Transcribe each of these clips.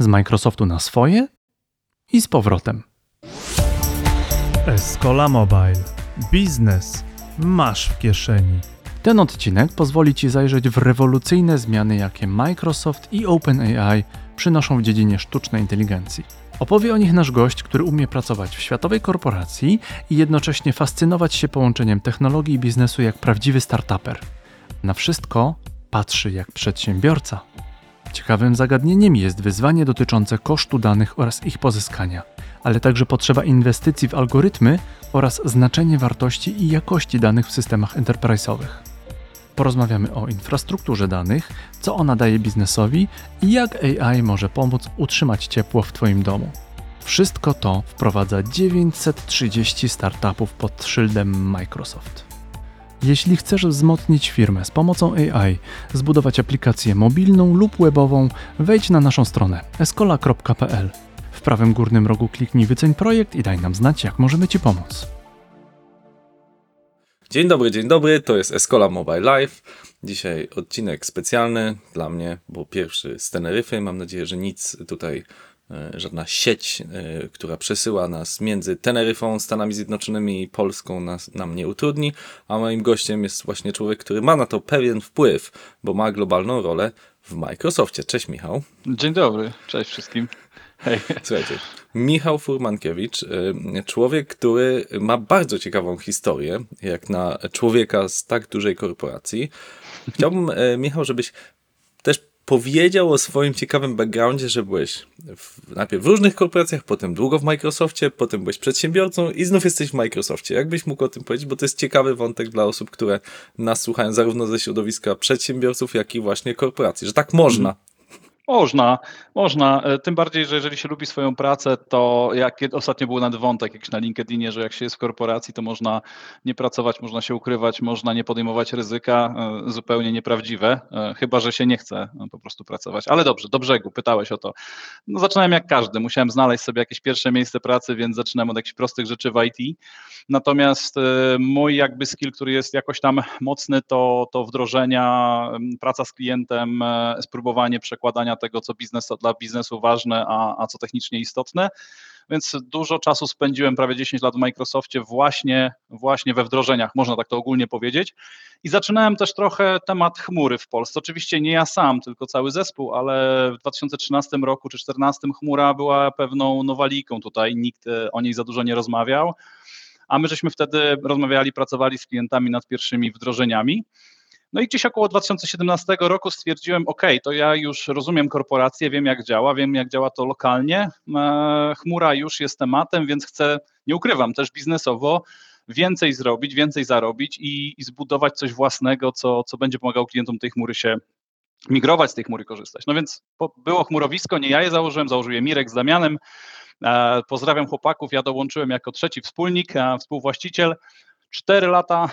z Microsoftu na swoje i z powrotem. Escola Mobile. Biznes masz w kieszeni. Ten odcinek pozwoli Ci zajrzeć w rewolucyjne zmiany, jakie Microsoft i OpenAI przynoszą w dziedzinie sztucznej inteligencji. Opowie o nich nasz gość, który umie pracować w światowej korporacji i jednocześnie fascynować się połączeniem technologii i biznesu jak prawdziwy startuper. Na wszystko patrzy jak przedsiębiorca. Ciekawym zagadnieniem jest wyzwanie dotyczące kosztu danych oraz ich pozyskania, ale także potrzeba inwestycji w algorytmy oraz znaczenie wartości i jakości danych w systemach enterprise'owych. Porozmawiamy o infrastrukturze danych, co ona daje biznesowi i jak AI może pomóc utrzymać ciepło w Twoim domu. Wszystko to wprowadza 930 startupów pod szyldem Microsoft. Jeśli chcesz wzmocnić firmę z pomocą AI, zbudować aplikację mobilną lub webową, wejdź na naszą stronę escola.pl. W prawym górnym rogu kliknij wyceń projekt i daj nam znać, jak możemy Ci pomóc. Dzień dobry, to jest Escola Mobile Live. Dzisiaj odcinek specjalny dla mnie, bo pierwszy z Teneryfy. Mam nadzieję, że nic tutaj, żadna sieć, która przesyła nas między Teneryfą, Stanami Zjednoczonymi i Polską nam nie utrudni, a moim gościem jest właśnie człowiek, który ma na to pewien wpływ, bo ma globalną rolę w Microsoftie. Cześć Michał. Dzień dobry, cześć wszystkim. Hej. Słuchajcie, Michał Furmankiewicz, człowiek, który ma bardzo ciekawą historię, jak na człowieka z tak dużej korporacji. Chciałbym, Michał, żebyś też powiedział o swoim ciekawym backgroundzie, że byłeś najpierw w różnych korporacjach, potem długo w Microsoftie, potem byłeś przedsiębiorcą i znów jesteś w Microsoftie. Jakbyś mógł o tym powiedzieć, bo to jest ciekawy wątek dla osób, które nas słuchają zarówno ze środowiska przedsiębiorców, jak i właśnie korporacji, że tak można. Można. Tym bardziej, że jeżeli się lubi swoją pracę, to jak ostatnio był nawet wątek jakiś na LinkedInie, że jak się jest w korporacji, to można nie pracować, można się ukrywać, można nie podejmować ryzyka, zupełnie nieprawdziwe, chyba że się nie chce po prostu pracować. Ale dobrze, do brzegu, pytałeś o to. No, zaczynałem jak każdy, musiałem znaleźć sobie jakieś pierwsze miejsce pracy, więc zaczynałem od jakichś prostych rzeczy w IT. Natomiast mój jakby skill, który jest jakoś tam mocny, to wdrożenia, praca z klientem, spróbowanie przekładania tego, co dla biznesu ważne, a co technicznie istotne. Więc dużo czasu spędziłem, prawie 10 lat w Microsoftie właśnie we wdrożeniach, można tak to ogólnie powiedzieć. I zaczynałem też trochę temat chmury w Polsce. Oczywiście nie ja sam, tylko cały zespół, ale w 2013 roku czy 2014 chmura była pewną nowaliką tutaj, nikt o niej za dużo nie rozmawiał. A my żeśmy wtedy pracowali z klientami nad pierwszymi wdrożeniami. No i gdzieś około 2017 roku stwierdziłem, to ja już rozumiem korporację, wiem jak działa to lokalnie, chmura już jest tematem, więc chcę, nie ukrywam, też biznesowo więcej zrobić, więcej zarobić i zbudować coś własnego, co będzie pomagało klientom tej chmury się migrować, z tej chmury korzystać. No więc było chmurowisko, nie ja je założył je Mirek z Damianem, pozdrawiam chłopaków, ja dołączyłem jako trzeci wspólnik, współwłaściciel. 4 lata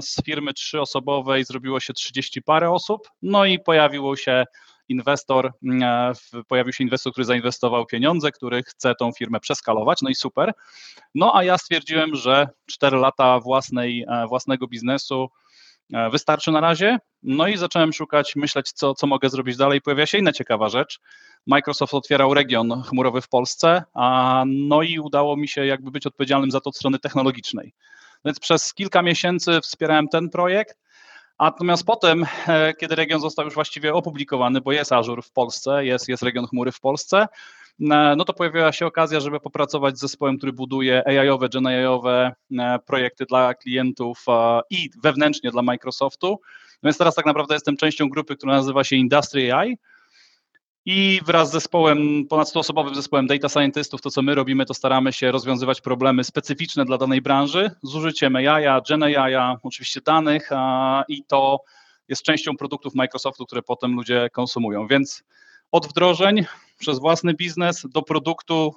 z firmy 3-osobowej zrobiło się 30 parę osób, no i pojawił się inwestor, który zainwestował pieniądze, który chce tą firmę przeskalować, no i super. No a ja stwierdziłem, że 4 lata własnego biznesu wystarczy na razie, no i zacząłem myśleć, co mogę zrobić dalej. Pojawia się inna ciekawa rzecz. Microsoft otwierał region chmurowy w Polsce, no i udało mi się jakby być odpowiedzialnym za to od strony technologicznej. Więc przez kilka miesięcy wspierałem ten projekt, natomiast potem, kiedy region został już właściwie opublikowany, bo jest Azure w Polsce, jest region chmury w Polsce, no to pojawiła się okazja, żeby popracować z zespołem, który buduje AI-owe, Gen AI-owe projekty dla klientów i wewnętrznie dla Microsoftu. Więc teraz tak naprawdę jestem częścią grupy, która nazywa się Industry AI. I wraz z zespołem, ponad 100-osobowym zespołem data scientistów, to co my robimy, to staramy się rozwiązywać problemy specyficzne dla danej branży z użyciem AI, Gen AI, oczywiście danych, i to jest częścią produktów Microsoftu, które potem ludzie konsumują. Więc od wdrożeń przez własny biznes do produktu,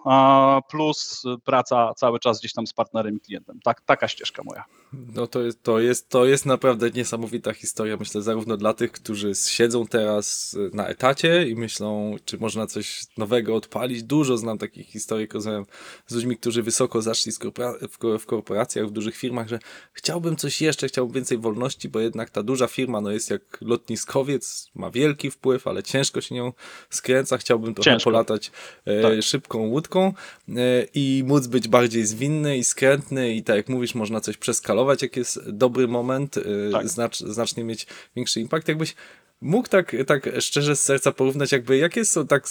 plus praca cały czas gdzieś tam z partnerem i klientem. Taka ścieżka moja. No to jest naprawdę niesamowita historia, myślę, zarówno dla tych, którzy siedzą teraz na etacie i myślą, czy można coś nowego odpalić. Dużo znam takich historii, rozmawiam z ludźmi, którzy wysoko zaszli w korporacjach, w dużych firmach, że chciałbym coś jeszcze, chciałbym więcej wolności, bo jednak ta duża firma no jest jak lotniskowiec, ma wielki wpływ, ale ciężko się nią skręca, chciałbym trochę polatać szybką łódką i móc być bardziej zwinny i skrętny i tak jak mówisz, można coś przeskalować, jak jest dobry moment, tak. Znacznie mieć większy impact. Jakbyś mógł tak szczerze z serca porównać, jakie są tak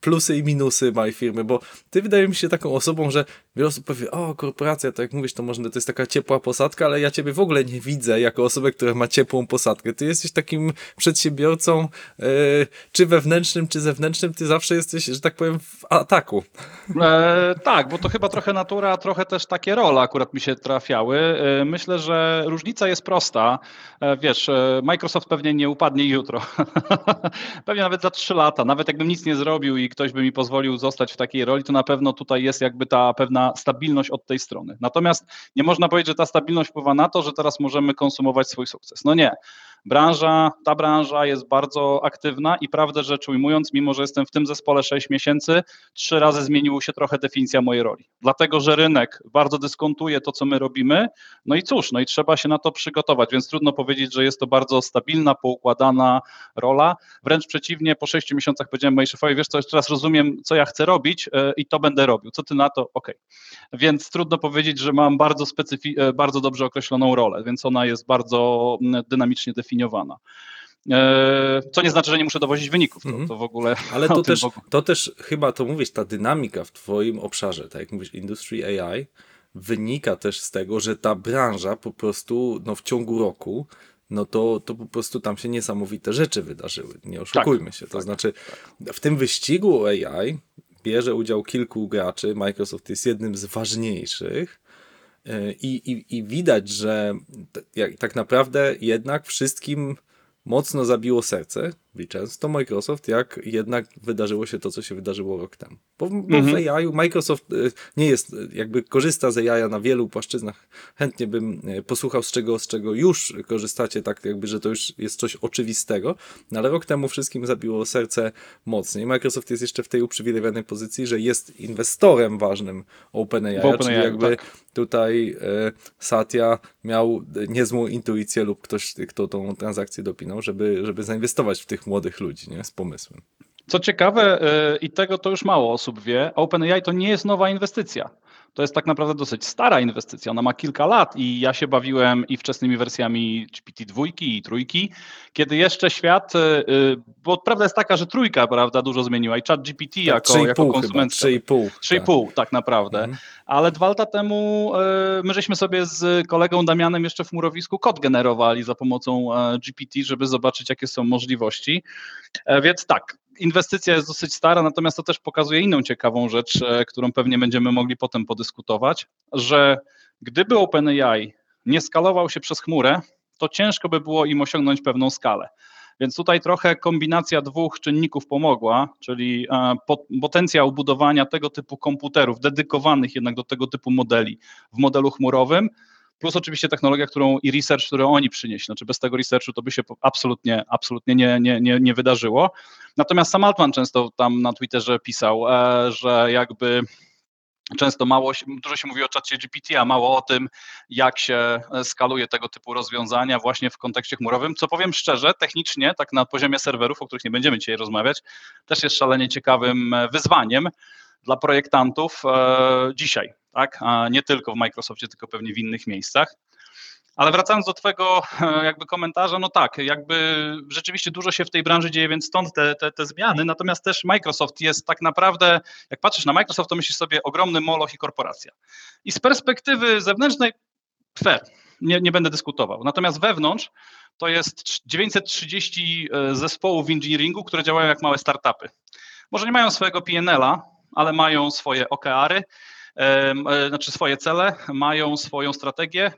plusy i minusy małej firmy, bo ty wydaje mi się taką osobą, że wiele osób powie, o korporacja, tak jak mówisz, to jest taka ciepła posadka, ale ja ciebie w ogóle nie widzę jako osobę, która ma ciepłą posadkę. Ty jesteś takim przedsiębiorcą, czy wewnętrznym, czy zewnętrznym, ty zawsze jesteś, że tak powiem, w ataku. Tak, bo to chyba trochę natura, trochę też takie role akurat mi się trafiały. Myślę, że różnica jest prosta. Wiesz, Microsoft pewnie nie upadnie jutro. Pewnie nawet za 3 lata. Nawet jakbym nic nie zrobił i ktoś by mi pozwolił zostać w takiej roli, to na pewno tutaj jest jakby ta pewna stabilność od tej strony. Natomiast nie można powiedzieć, że ta stabilność wpływa na to, że teraz możemy konsumować swój sukces. No nie. Ta branża jest bardzo aktywna i prawdę rzecz ujmując, mimo że jestem w tym zespole 6 miesięcy, 3 razy zmieniła się trochę definicja mojej roli. Dlatego, że rynek bardzo dyskontuje to, co my robimy. No i cóż, no i trzeba się na to przygotować, więc trudno powiedzieć, że jest to bardzo stabilna, poukładana rola. Wręcz przeciwnie, po 6 miesiącach powiedziałem mojej szefowi, wiesz co, jeszcze raz rozumiem, co ja chcę robić i to będę robił. Co ty na to? Okej. Więc trudno powiedzieć, że mam bardzo dobrze określoną rolę, więc ona jest bardzo dynamicznie definiowana. Co nie znaczy, że nie muszę dowozić wyników, to w ogóle... Ale to też chyba, to mówisz, ta dynamika w twoim obszarze, tak jak mówisz, Industry AI, wynika też z tego, że ta branża po prostu w ciągu roku, to po prostu tam się niesamowite rzeczy wydarzyły, nie oszukujmy się. Znaczy w tym wyścigu AI bierze udział kilku graczy, Microsoft jest jednym z ważniejszych, I widać, że tak naprawdę jednak wszystkim mocno zabiło serce, licząc to Microsoft, jak jednak wydarzyło się to, co się wydarzyło rok temu. Bo w AI Microsoft nie jest, jakby korzysta z AI na wielu płaszczyznach. Chętnie bym posłuchał z czego już korzystacie, tak jakby, że to już jest coś oczywistego, no ale rok temu wszystkim zabiło serce mocniej. Microsoft jest jeszcze w tej uprzywilejowanej pozycji, że jest inwestorem ważnym OpenAI, czyli jakby tutaj Satya miał niezłą intuicję lub ktoś, kto tą transakcję dopinał, żeby zainwestować w tych młodych ludzi, nie? Z pomysłem. Co ciekawe, i tego to już mało osób wie, OpenAI to nie jest nowa inwestycja. To jest tak naprawdę dosyć stara inwestycja. Ona ma kilka lat i ja się bawiłem i wczesnymi wersjami GPT-2 i 3, kiedy jeszcze świat, bo prawda jest taka, że 3, prawda, dużo zmieniła i Chat GPT jako konsument. 3,5 tak naprawdę. Ale 2 lata temu my żeśmy sobie z kolegą Damianem jeszcze w Murowisku kod generowali za pomocą GPT, żeby zobaczyć, jakie są możliwości. Więc tak. Inwestycja jest dosyć stara, natomiast to też pokazuje inną ciekawą rzecz, którą pewnie będziemy mogli potem podyskutować, że gdyby OpenAI nie skalował się przez chmurę, to ciężko by było im osiągnąć pewną skalę. Więc tutaj trochę kombinacja 2 czynników pomogła, czyli potencjał budowania tego typu komputerów, dedykowanych jednak do tego typu modeli w modelu chmurowym, plus oczywiście technologia, research, który oni przynieśli. Znaczy bez tego researchu to by się absolutnie nie wydarzyło. Natomiast sam Altman często tam na Twitterze pisał, że jakby często dużo się mówi o czacie GPT, a mało o tym, jak się skaluje tego typu rozwiązania właśnie w kontekście chmurowym, co powiem szczerze, technicznie, tak na poziomie serwerów, o których nie będziemy dzisiaj rozmawiać, też jest szalenie ciekawym wyzwaniem dla projektantów dzisiaj. Tak? A nie tylko w Microsoftie, tylko pewnie w innych miejscach. Ale wracając do twojego jakby komentarza, no tak, jakby rzeczywiście dużo się w tej branży dzieje, więc stąd te zmiany, natomiast też Microsoft jest tak naprawdę, jak patrzysz na Microsoft, to myślisz sobie ogromny moloch i korporacja. I z perspektywy zewnętrznej fair, nie będę dyskutował, natomiast wewnątrz to jest 930 zespołów w engineeringu, które działają jak małe startupy. Może nie mają swojego P&L-a, ale mają swoje OKR-y, znaczy swoje cele, mają swoją strategię,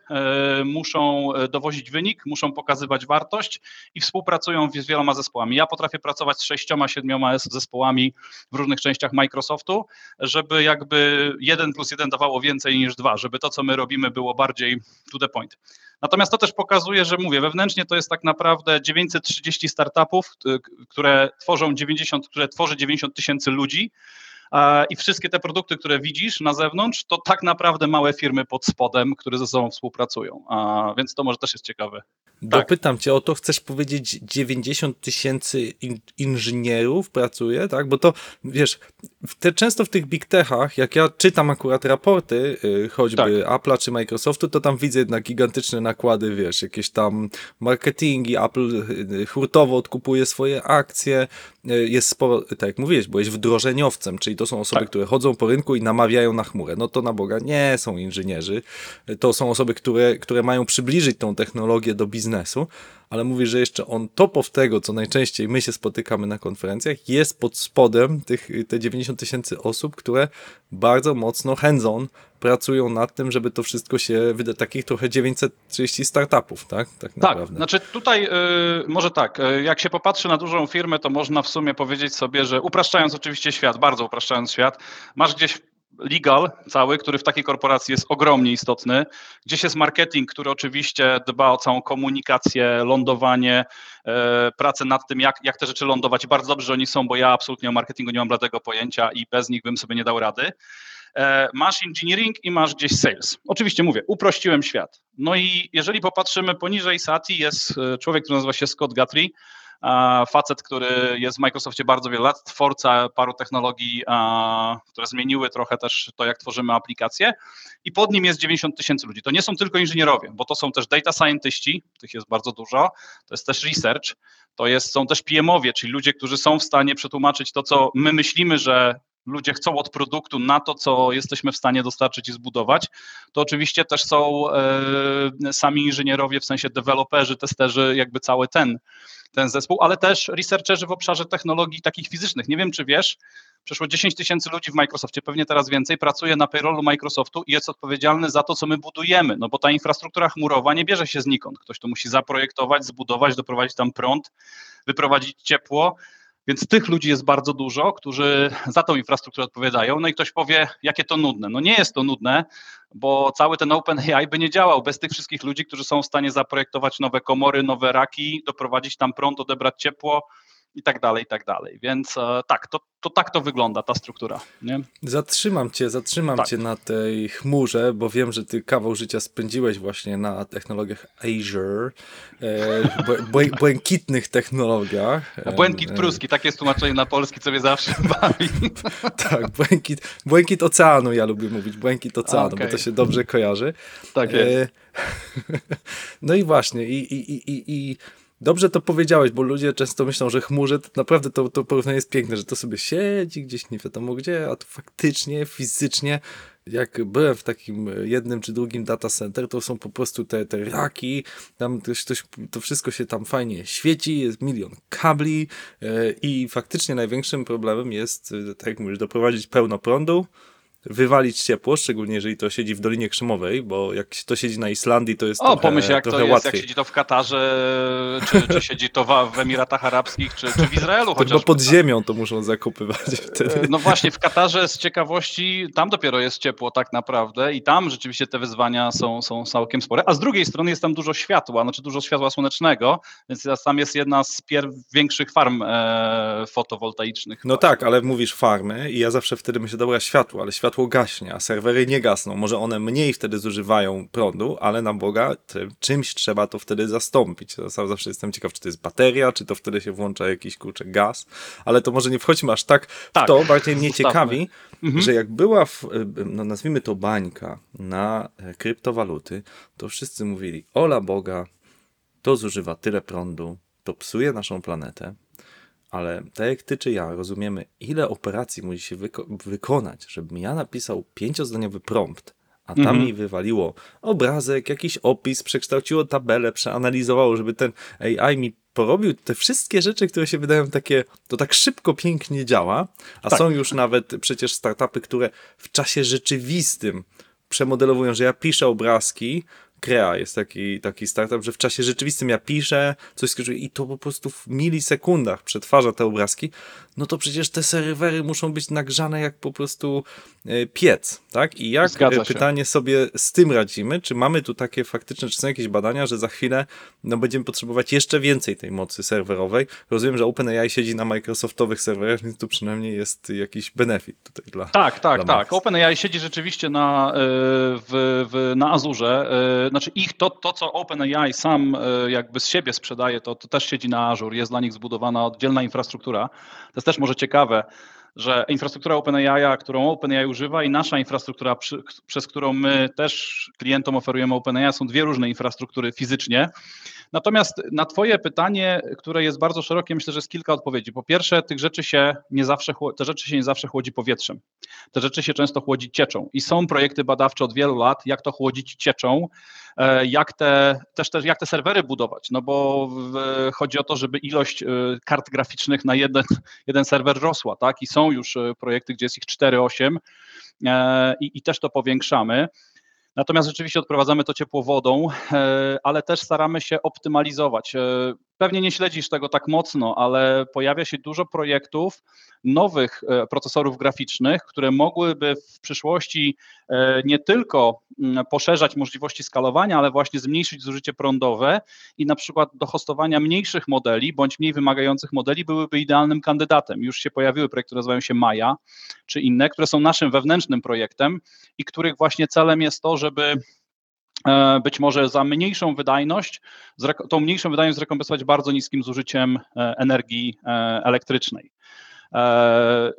muszą dowozić wynik, muszą pokazywać wartość i współpracują z wieloma zespołami. Ja potrafię pracować z 6-7 zespołami w różnych częściach Microsoftu, żeby jakby 1+1 dawało więcej niż 2, żeby to, co my robimy, było bardziej to the point. Natomiast to też pokazuje, że mówię, wewnętrznie to jest tak naprawdę 930 startupów, które tworzy 90 000 ludzi, i wszystkie te produkty, które widzisz na zewnątrz, to tak naprawdę małe firmy pod spodem, które ze sobą współpracują, więc to może też jest ciekawe. Dopytam cię o to, chcesz powiedzieć 90 000 inżynierów pracuje, tak? Bo to, wiesz, często w tych big techach, jak ja czytam akurat raporty, choćby Apple'a czy Microsoftu, to tam widzę jednak gigantyczne nakłady, wiesz, jakieś tam marketingi, Apple hurtowo odkupuje swoje akcje, jest sporo, tak jak mówiłeś, bo jest wdrożeniowcem, czyli to są osoby, które chodzą po rynku i namawiają na chmurę. No to na Boga nie są inżynierzy, to są osoby, które mają przybliżyć tą technologię do biznesu, ale mówisz, że jeszcze on top of tego, co najczęściej my się spotykamy na konferencjach, jest pod spodem te 90 000 osób, które bardzo mocno hands-on pracują nad tym, żeby to wszystko się wydać, takich trochę 930 startupów, tak naprawdę. Tak, znaczy tutaj może tak, jak się popatrzy na dużą firmę, to można w sumie powiedzieć sobie, że upraszczając oczywiście świat, bardzo upraszczając świat, masz gdzieś legal cały, który w takiej korporacji jest ogromnie istotny, gdzieś jest marketing, który oczywiście dba o całą komunikację, lądowanie, pracę nad tym, jak te rzeczy lądować. Bardzo dobrze, że oni są, bo ja absolutnie o marketingu nie mam bladego pojęcia i bez nich bym sobie nie dał rady. Masz engineering i masz gdzieś sales. Oczywiście mówię, uprościłem świat. No i jeżeli popatrzymy poniżej Saty, jest człowiek, który nazywa się Scott Guthrie, facet, który jest w Microsoftie bardzo wiele lat, twórca paru technologii, które zmieniły trochę też to, jak tworzymy aplikacje, i pod nim jest 90 000 ludzi. To nie są tylko inżynierowie, bo to są też data scientyści, tych jest bardzo dużo, to jest też research, są też PM-owie, czyli ludzie, którzy są w stanie przetłumaczyć to, co my myślimy, że ludzie chcą od produktu, na to, co jesteśmy w stanie dostarczyć i zbudować. To oczywiście też są sami inżynierowie, w sensie deweloperzy, testerzy, jakby cały ten zespół, ale też researcherzy w obszarze technologii takich fizycznych. Nie wiem, czy wiesz, przeszło 10 000 ludzi w Microsoftie, pewnie teraz więcej, pracuje na payrollu Microsoftu i jest odpowiedzialny za to, co my budujemy, no bo ta infrastruktura chmurowa nie bierze się znikąd. Ktoś to musi zaprojektować, zbudować, doprowadzić tam prąd, wyprowadzić ciepło. Więc tych ludzi jest bardzo dużo, którzy za tą infrastrukturę odpowiadają. No i ktoś powie, jakie to nudne. No nie jest to nudne, bo cały ten OpenAI by nie działał bez tych wszystkich ludzi, którzy są w stanie zaprojektować nowe komory, nowe raki, doprowadzić tam prąd, odebrać ciepło i tak dalej, i tak dalej. Więc tak, to tak to wygląda, ta struktura. Nie? Zatrzymam cię na tej chmurze, bo wiem, że ty kawał życia spędziłeś właśnie na technologiach Azure, błękitnych technologiach. Błękit pruski, takie jest tłumaczenie na polski, co mnie zawsze bawi. Tak, błękit oceanu, ja lubię mówić, błękit oceanu, bo to się dobrze kojarzy. Tak jest. No i właśnie, dobrze to powiedziałeś, bo ludzie często myślą, że chmurze, to naprawdę to porównanie jest piękne, że to sobie siedzi gdzieś nie wiadomo gdzie, a tu faktycznie, fizycznie, jak byłem w takim jednym czy drugim data center, to są po prostu te raki, tam to wszystko się tam fajnie świeci, jest milion kabli i faktycznie największym problemem jest, tak jak mówisz, doprowadzić pełno prądu, wywalić ciepło, szczególnie jeżeli to siedzi w Dolinie Krzemowej, bo jak to siedzi na Islandii, to jest pomyśl, jak to jest, łatwiej. Jak siedzi to w Katarze, czy siedzi to w Emiratach Arabskich, czy w Izraelu chociażby. Tylko pod ziemią to muszą zakupywać wtedy. No właśnie, w Katarze z ciekawości, tam dopiero jest ciepło tak naprawdę i tam rzeczywiście te wyzwania są całkiem spore, a z drugiej strony jest tam dużo światła, dużo światła słonecznego, więc tam jest jedna z większych farm fotowoltaicznych. No właśnie. Tak, ale mówisz farmy i ja zawsze wtedy myślę, dobra, światło, ale światło gaśnie, a serwery nie gasną. Może one mniej wtedy zużywają prądu, ale na Boga czymś trzeba to wtedy zastąpić. Sam zawsze jestem ciekaw, czy to jest bateria, czy to wtedy się włącza jakiś gaz, ale to może nie wchodźmy aż tak w to. Bardziej mnie ciekawi, że jak była, nazwijmy to bańka na kryptowaluty, to wszyscy mówili, ola Boga, to zużywa tyle prądu, to psuje naszą planetę. Ale tak jak ty czy ja rozumiemy, ile operacji musi się wykonać, żebym ja napisał 5-zdaniowy prompt, A tam mi wywaliło obrazek, jakiś opis, przekształciło tabelę, przeanalizowało, żeby ten AI mi porobił te wszystkie rzeczy, które się wydają takie, to tak szybko, pięknie działa, a tak. Są już nawet przecież startupy, które w czasie rzeczywistym przemodelowują, że ja piszę obrazki, Krea jest taki startup, że w czasie rzeczywistym ja piszę coś i to po prostu w milisekundach przetwarza te obrazki, no to przecież te serwery muszą być nagrzane jak po prostu piec, tak? I jak pytanie sobie z tym radzimy, czy mamy tu takie faktyczne, czy są jakieś badania, że za chwilę no, będziemy potrzebować jeszcze więcej tej mocy serwerowej. Rozumiem, że OpenAI siedzi na Microsoftowych serwerach, więc tu przynajmniej jest jakiś benefit tutaj dla... Tak. OpenAI siedzi rzeczywiście na Azurze, znaczy ich to co OpenAI sam jakby z siebie sprzedaje, to też siedzi na Azure, jest dla nich zbudowana oddzielna infrastruktura. To jest też może ciekawe, że infrastruktura OpenAI, którą OpenAI używa i nasza infrastruktura, przez którą my też klientom oferujemy OpenAI, są dwie różne infrastruktury fizycznie. Natomiast na twoje pytanie, które jest bardzo szerokie, myślę, że jest kilka odpowiedzi. Po pierwsze, te rzeczy się nie zawsze chłodzi powietrzem. Te rzeczy się często chłodzi cieczą i są projekty badawcze od wielu lat, jak to chłodzić cieczą, jak te serwery budować, no bo chodzi o to, żeby ilość kart graficznych na jeden serwer rosła, tak? I są już projekty, gdzie jest ich 4-8 i też to powiększamy. Natomiast rzeczywiście odprowadzamy to ciepło wodą, ale też staramy się optymalizować. Pewnie nie śledzisz tego tak mocno, ale pojawia się dużo projektów nowych procesorów graficznych, które mogłyby w przyszłości nie tylko poszerzać możliwości skalowania, ale właśnie zmniejszyć zużycie prądowe i na przykład do hostowania mniejszych modeli bądź mniej wymagających modeli byłyby idealnym kandydatem. Już się pojawiły projekty, które nazywają się Maja czy inne, które są naszym wewnętrznym projektem i których właśnie celem jest to, żeby być może za mniejszą wydajność, tą mniejszą wydajność zrekompensować bardzo niskim zużyciem energii elektrycznej.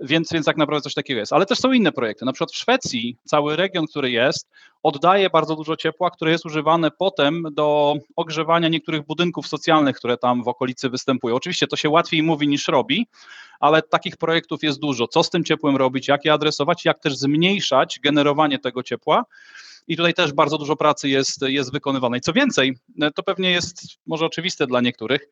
Więc tak naprawdę coś takiego jest. Ale też są inne projekty. Na przykład w Szwecji cały region, który jest, oddaje bardzo dużo ciepła, które jest używane potem do ogrzewania niektórych budynków socjalnych, które tam w okolicy występują. Oczywiście to się łatwiej mówi niż robi, ale takich projektów jest dużo. Co z tym ciepłem robić, jak je adresować, jak też zmniejszać generowanie tego ciepła. I tutaj też bardzo dużo pracy jest wykonywanej. Co więcej, to pewnie jest może oczywiste dla niektórych,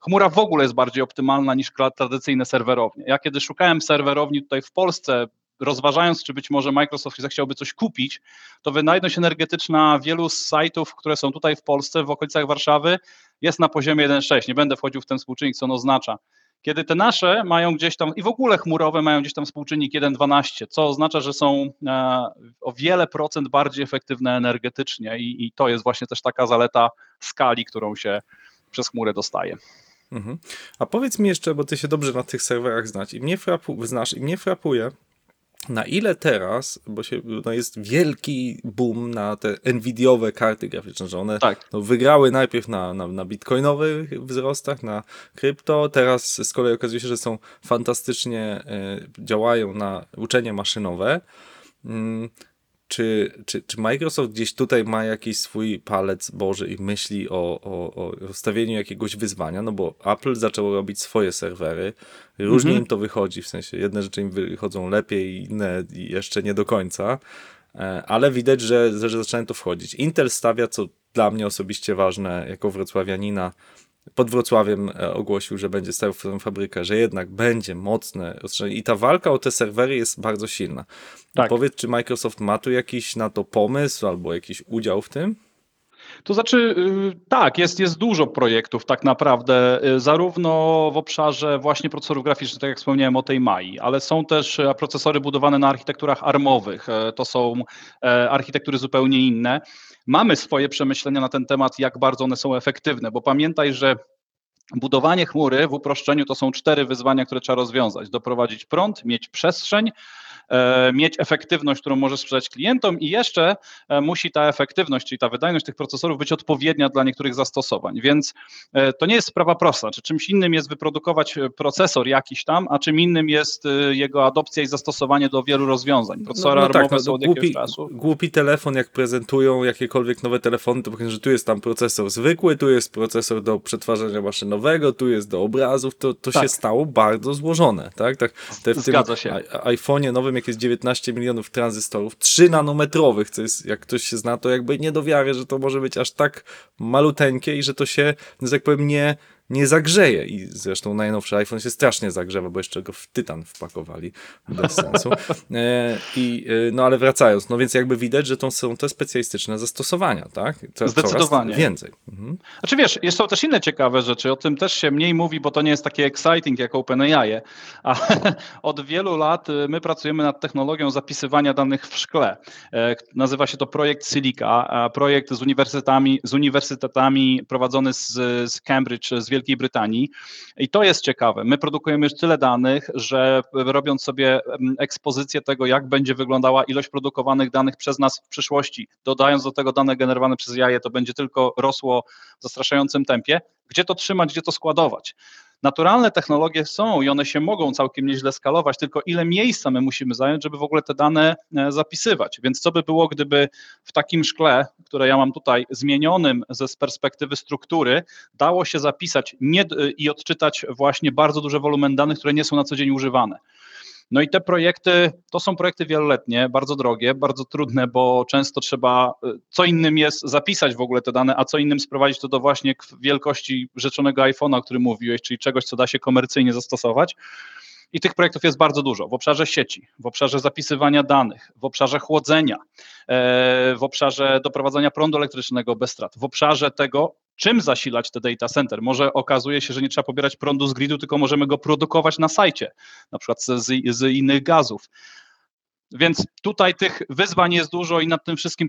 chmura w ogóle jest bardziej optymalna niż tradycyjne serwerownie. Ja kiedy szukałem serwerowni tutaj w Polsce, rozważając, czy być może Microsoft zechciałby coś kupić, to wydajność energetyczna wielu z sajtów, które są tutaj w Polsce, w okolicach Warszawy, jest na poziomie 1,6. Nie będę wchodził w ten współczynnik, co on oznacza. Kiedy te nasze mają gdzieś tam, i w ogóle chmurowe mają gdzieś tam współczynnik 1,12, co oznacza, że są o wiele procent bardziej efektywne energetycznie i to jest właśnie też taka zaleta skali, którą się przez chmurę dostaje. Mhm. A powiedz mi jeszcze, bo ty się dobrze na tych serwerach znasz i mnie frapuje, na ile teraz, bo jest wielki boom na te NVIDIA-owe karty graficzne, że one wygrały najpierw na bitcoinowych wzrostach, na krypto, teraz z kolei okazuje się, że są fantastycznie, działają na uczenie maszynowe. Czy Microsoft gdzieś tutaj ma jakiś swój palec Boży i myśli o stawieniu jakiegoś wyzwania? No bo Apple zaczęło robić swoje serwery, różnie im to wychodzi, w sensie jedne rzeczy im wychodzą lepiej, inne jeszcze nie do końca, ale widać, że zaczynają to wchodzić. Intel stawia, co dla mnie osobiście ważne, jako wrocławianina, pod Wrocławiem ogłosił, że będzie stawiał fabrykę, że jednak będzie mocne i ta walka o te serwery jest bardzo silna. Tak. Powiedz, czy Microsoft ma tu jakiś na to pomysł albo jakiś udział w tym? To znaczy tak, jest dużo projektów tak naprawdę, zarówno w obszarze właśnie procesorów graficznych, tak jak wspomniałem o tej Mai, ale są też procesory budowane na architekturach armowych, to są architektury zupełnie inne. Mamy swoje przemyślenia na ten temat, jak bardzo one są efektywne, bo pamiętaj, że budowanie chmury w uproszczeniu to są 4 wyzwania, które trzeba rozwiązać. Doprowadzić prąd, mieć przestrzeń, mieć efektywność, którą możesz sprzedać klientom i jeszcze musi ta efektywność, czyli ta wydajność tych procesorów być odpowiednia dla niektórych zastosowań. Więc to nie jest sprawa prosta. Czy czymś innym jest wyprodukować procesor jakiś tam, a czym innym jest jego adopcja i zastosowanie do wielu rozwiązań. Procesory armowe są od jakiegoś czasu. Głupi telefon, jak prezentują jakiekolwiek nowe telefony, to pokazują, że tu jest tam procesor zwykły, tu jest procesor do przetwarzania maszynowego, tu jest do obrazów. To się stało bardzo złożone. Tak? Zgadza się. W iPhone'ie nowym jakieś 19 milionów tranzystorów, 3 nanometrowych, co jest, jak ktoś się zna, to jakby nie do wiary, że to może być aż tak maluteńkie i że to się, że tak powiem, nie zagrzeje. I zresztą najnowszy iPhone się strasznie zagrzewa, bo jeszcze go w tytan wpakowali, bez sensu. No ale wracając, no więc jakby widać, że to są te specjalistyczne zastosowania, tak? Zdecydowanie. Coraz więcej. Mhm. Znaczy wiesz, są też inne ciekawe rzeczy, o tym też się mniej mówi, bo to nie jest takie exciting jak OpenAI, ale od wielu lat my pracujemy nad technologią zapisywania danych w szkle. Nazywa się to projekt Silica, projekt z uniwersytetami prowadzony z Cambridge, z Wielkiej Brytanii, i to jest ciekawe. My produkujemy już tyle danych, że robiąc sobie ekspozycję tego, jak będzie wyglądała ilość produkowanych danych przez nas w przyszłości, dodając do tego dane generowane przez AI, to będzie tylko rosło w zastraszającym tempie. Gdzie to trzymać, gdzie to składować? Naturalne technologie są i one się mogą całkiem nieźle skalować, tylko ile miejsca my musimy zająć, żeby w ogóle te dane zapisywać. Więc co by było, gdyby w takim szkle, które ja mam tutaj, zmienionym z perspektywy struktury, dało się zapisać i odczytać właśnie bardzo duże wolumen danych, które nie są na co dzień używane. No i te projekty, to są projekty wieloletnie, bardzo drogie, bardzo trudne, bo często trzeba, co innym jest zapisać w ogóle te dane, a co innym sprowadzić to do właśnie wielkości rzeczonego iPhone'a, o którym mówiłeś, czyli czegoś, co da się komercyjnie zastosować. I tych projektów jest bardzo dużo w obszarze sieci, w obszarze zapisywania danych, w obszarze chłodzenia, w obszarze doprowadzania prądu elektrycznego bez strat, w obszarze tego, czym zasilać te data center. Może okazuje się, że nie trzeba pobierać prądu z gridu, tylko możemy go produkować na sajcie, na przykład z innych gazów. Więc tutaj tych wyzwań jest dużo i nad tym wszystkim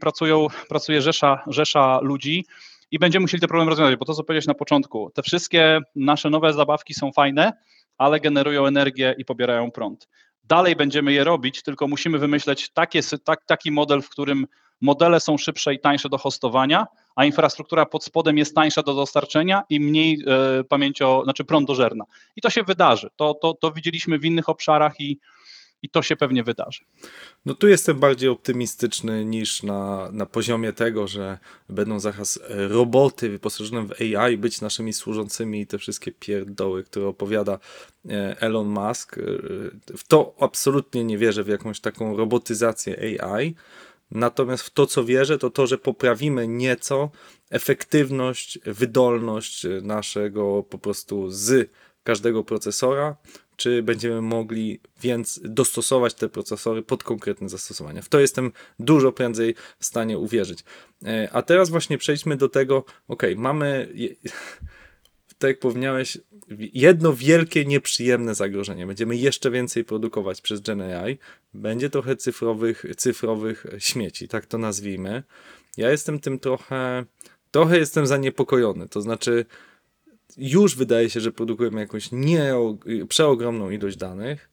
pracuje rzesza ludzi i będziemy musieli ten problem rozwiązać, bo to, co powiedziałeś na początku, te wszystkie nasze nowe zabawki są fajne, ale generują energię i pobierają prąd. Dalej będziemy je robić, tylko musimy wymyśleć taki model, w którym modele są szybsze i tańsze do hostowania, a infrastruktura pod spodem jest tańsza do dostarczenia i mniej prądożerna. I to się wydarzy. To widzieliśmy w innych obszarach i to się pewnie wydarzy. No tu jestem bardziej optymistyczny niż na poziomie tego, że będą zaraz roboty wyposażone w AI być naszymi służącymi i te wszystkie pierdoły, które opowiada Elon Musk. W to absolutnie nie wierzę, w jakąś taką robotyzację AI. Natomiast w to, co wierzę, to, że poprawimy nieco efektywność, wydolność naszego po prostu z każdego procesora, czy będziemy mogli więc dostosować te procesory pod konkretne zastosowania. W to jestem dużo prędzej w stanie uwierzyć. A teraz właśnie przejdźmy do tego, mamy, tak jak powiedziałeś, jedno wielkie, nieprzyjemne zagrożenie. Będziemy jeszcze więcej produkować przez GenAI. Będzie trochę cyfrowych śmieci, tak to nazwijmy. Ja jestem tym trochę jestem zaniepokojony. To znaczy, już wydaje się, że produkujemy jakąś przeogromną ilość danych,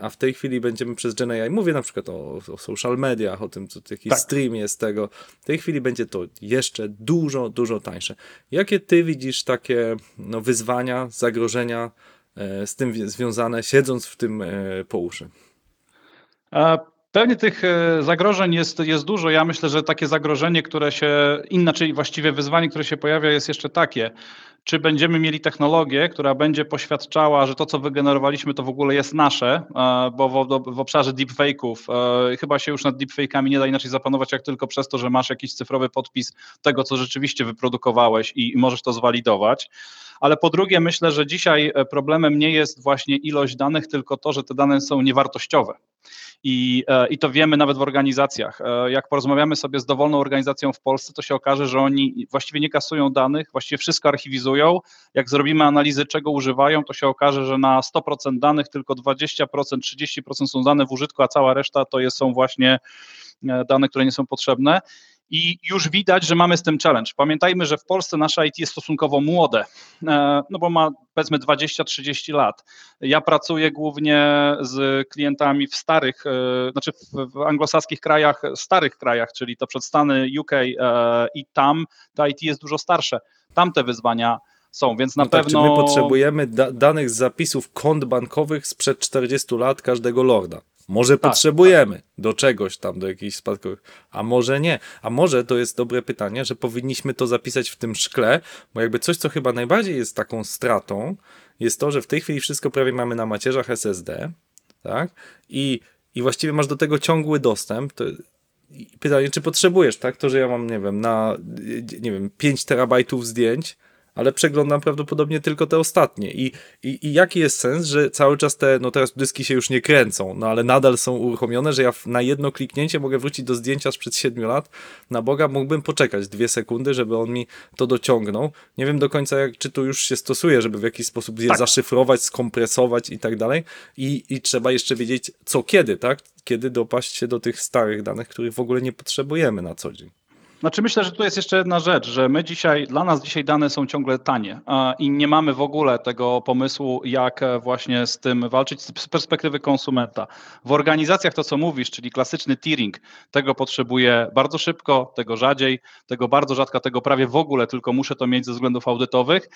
a w tej chwili będziemy przez GenAI, mówię na przykład o social mediach, o tym, co jakiś stream jest tego, w tej chwili będzie to jeszcze dużo, dużo tańsze. Jakie ty widzisz takie wyzwania, zagrożenia z tym związane, siedząc w tym po uszy? Pewnie tych zagrożeń jest dużo. Ja myślę, że takie zagrożenie, wyzwanie, które się pojawia, jest jeszcze takie. Czy będziemy mieli technologię, która będzie poświadczała, że to, co wygenerowaliśmy, to w ogóle jest nasze, bo w obszarze deepfake'ów chyba się już nad deepfake'ami nie da inaczej zapanować, jak tylko przez to, że masz jakiś cyfrowy podpis tego, co rzeczywiście wyprodukowałeś i możesz to zwalidować. Ale po drugie, myślę, że dzisiaj problemem nie jest właśnie ilość danych, tylko to, że te dane są niewartościowe. I to wiemy nawet w organizacjach. Jak porozmawiamy sobie z dowolną organizacją w Polsce, to się okaże, że oni właściwie nie kasują danych, właściwie wszystko archiwizują. Jak zrobimy analizę, czego używają, to się okaże, że na 100% danych tylko 20%, 30% są dane w użytku, a cała reszta to są właśnie dane, które nie są potrzebne. I już widać, że mamy z tym challenge. Pamiętajmy, że w Polsce nasze IT jest stosunkowo młode, no bo ma powiedzmy 20-30 lat. Ja pracuję głównie z klientami w anglosaskich krajach, starych krajach, czyli to przed Stany, UK, i tam to IT jest dużo starsze. Tam te wyzwania są, więc na pewno... Tak, czy my potrzebujemy danych z zapisów kont bankowych sprzed 40 lat każdego lorda? Może potrzebujemy do czegoś tam, do jakichś spadkowych, a może nie. A może to jest dobre pytanie, że powinniśmy to zapisać w tym szkle, bo jakby coś, co chyba najbardziej jest taką stratą, jest to, że w tej chwili wszystko prawie mamy na macierzach SSD, tak? I i właściwie masz do tego ciągły dostęp. To pytanie, czy potrzebujesz, tak? To, że ja mam, nie wiem, 5 terabajtów zdjęć, ale przeglądam prawdopodobnie tylko te ostatnie. I jaki jest sens, że cały czas te, no teraz dyski się już nie kręcą, no ale nadal są uruchomione, że ja na jedno kliknięcie mogę wrócić do zdjęcia sprzed 7 lat. Na Boga, mógłbym poczekać 2 sekundy, żeby on mi to dociągnął. Nie wiem do końca, czy tu już się stosuje, żeby w jakiś sposób je zaszyfrować, skompresować i tak dalej. I trzeba jeszcze wiedzieć, co kiedy, tak? Kiedy dopaść się do tych starych danych, których w ogóle nie potrzebujemy na co dzień. Znaczy myślę, że tu jest jeszcze jedna rzecz, że my dzisiaj, dla nas dzisiaj dane są ciągle tanie i nie mamy w ogóle tego pomysłu, jak właśnie z tym walczyć z perspektywy konsumenta. W organizacjach to, co mówisz, czyli klasyczny tiering, tego potrzebuję bardzo szybko, tego rzadziej, tego bardzo rzadko, tego prawie w ogóle, tylko muszę to mieć ze względów audytowych.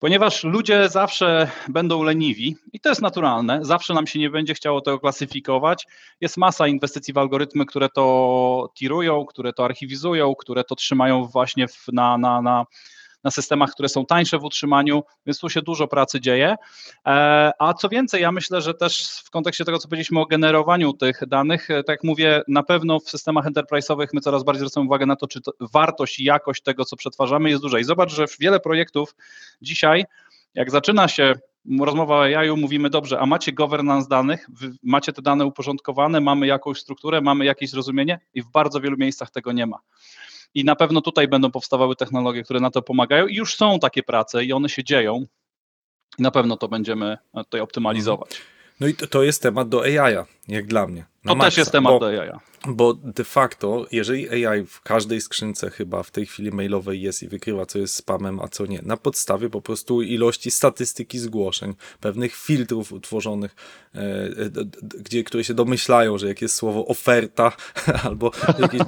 Ponieważ ludzie zawsze będą leniwi i to jest naturalne, zawsze nam się nie będzie chciało tego klasyfikować. Jest masa inwestycji w algorytmy, które to tirują, które to archiwizują, które to trzymają właśnie na systemach, które są tańsze w utrzymaniu, więc tu się dużo pracy dzieje. A co więcej, ja myślę, że też w kontekście tego, co powiedzieliśmy o generowaniu tych danych, tak jak mówię, na pewno w systemach enterprise'owych my coraz bardziej zwracamy uwagę na to, czy to wartość i jakość tego, co przetwarzamy, jest duża. I zobacz, że wiele projektów dzisiaj, jak zaczyna się rozmowa o AI-u, mówimy dobrze, a macie governance danych, macie te dane uporządkowane, mamy jakąś strukturę, mamy jakieś zrozumienie i w bardzo wielu miejscach tego nie ma. I na pewno tutaj będą powstawały technologie, które na to pomagają i już są takie prace i one się dzieją. I na pewno to będziemy tutaj optymalizować. No i to jest temat do AI-a, jak dla mnie. To też jest temat do AI-a. Bo de facto, jeżeli AI w każdej skrzynce chyba w tej chwili mailowej jest i wykrywa, co jest spamem, a co nie, na podstawie po prostu ilości statystyki zgłoszeń, pewnych filtrów utworzonych, które się domyślają, że jak jest słowo oferta albo jakiś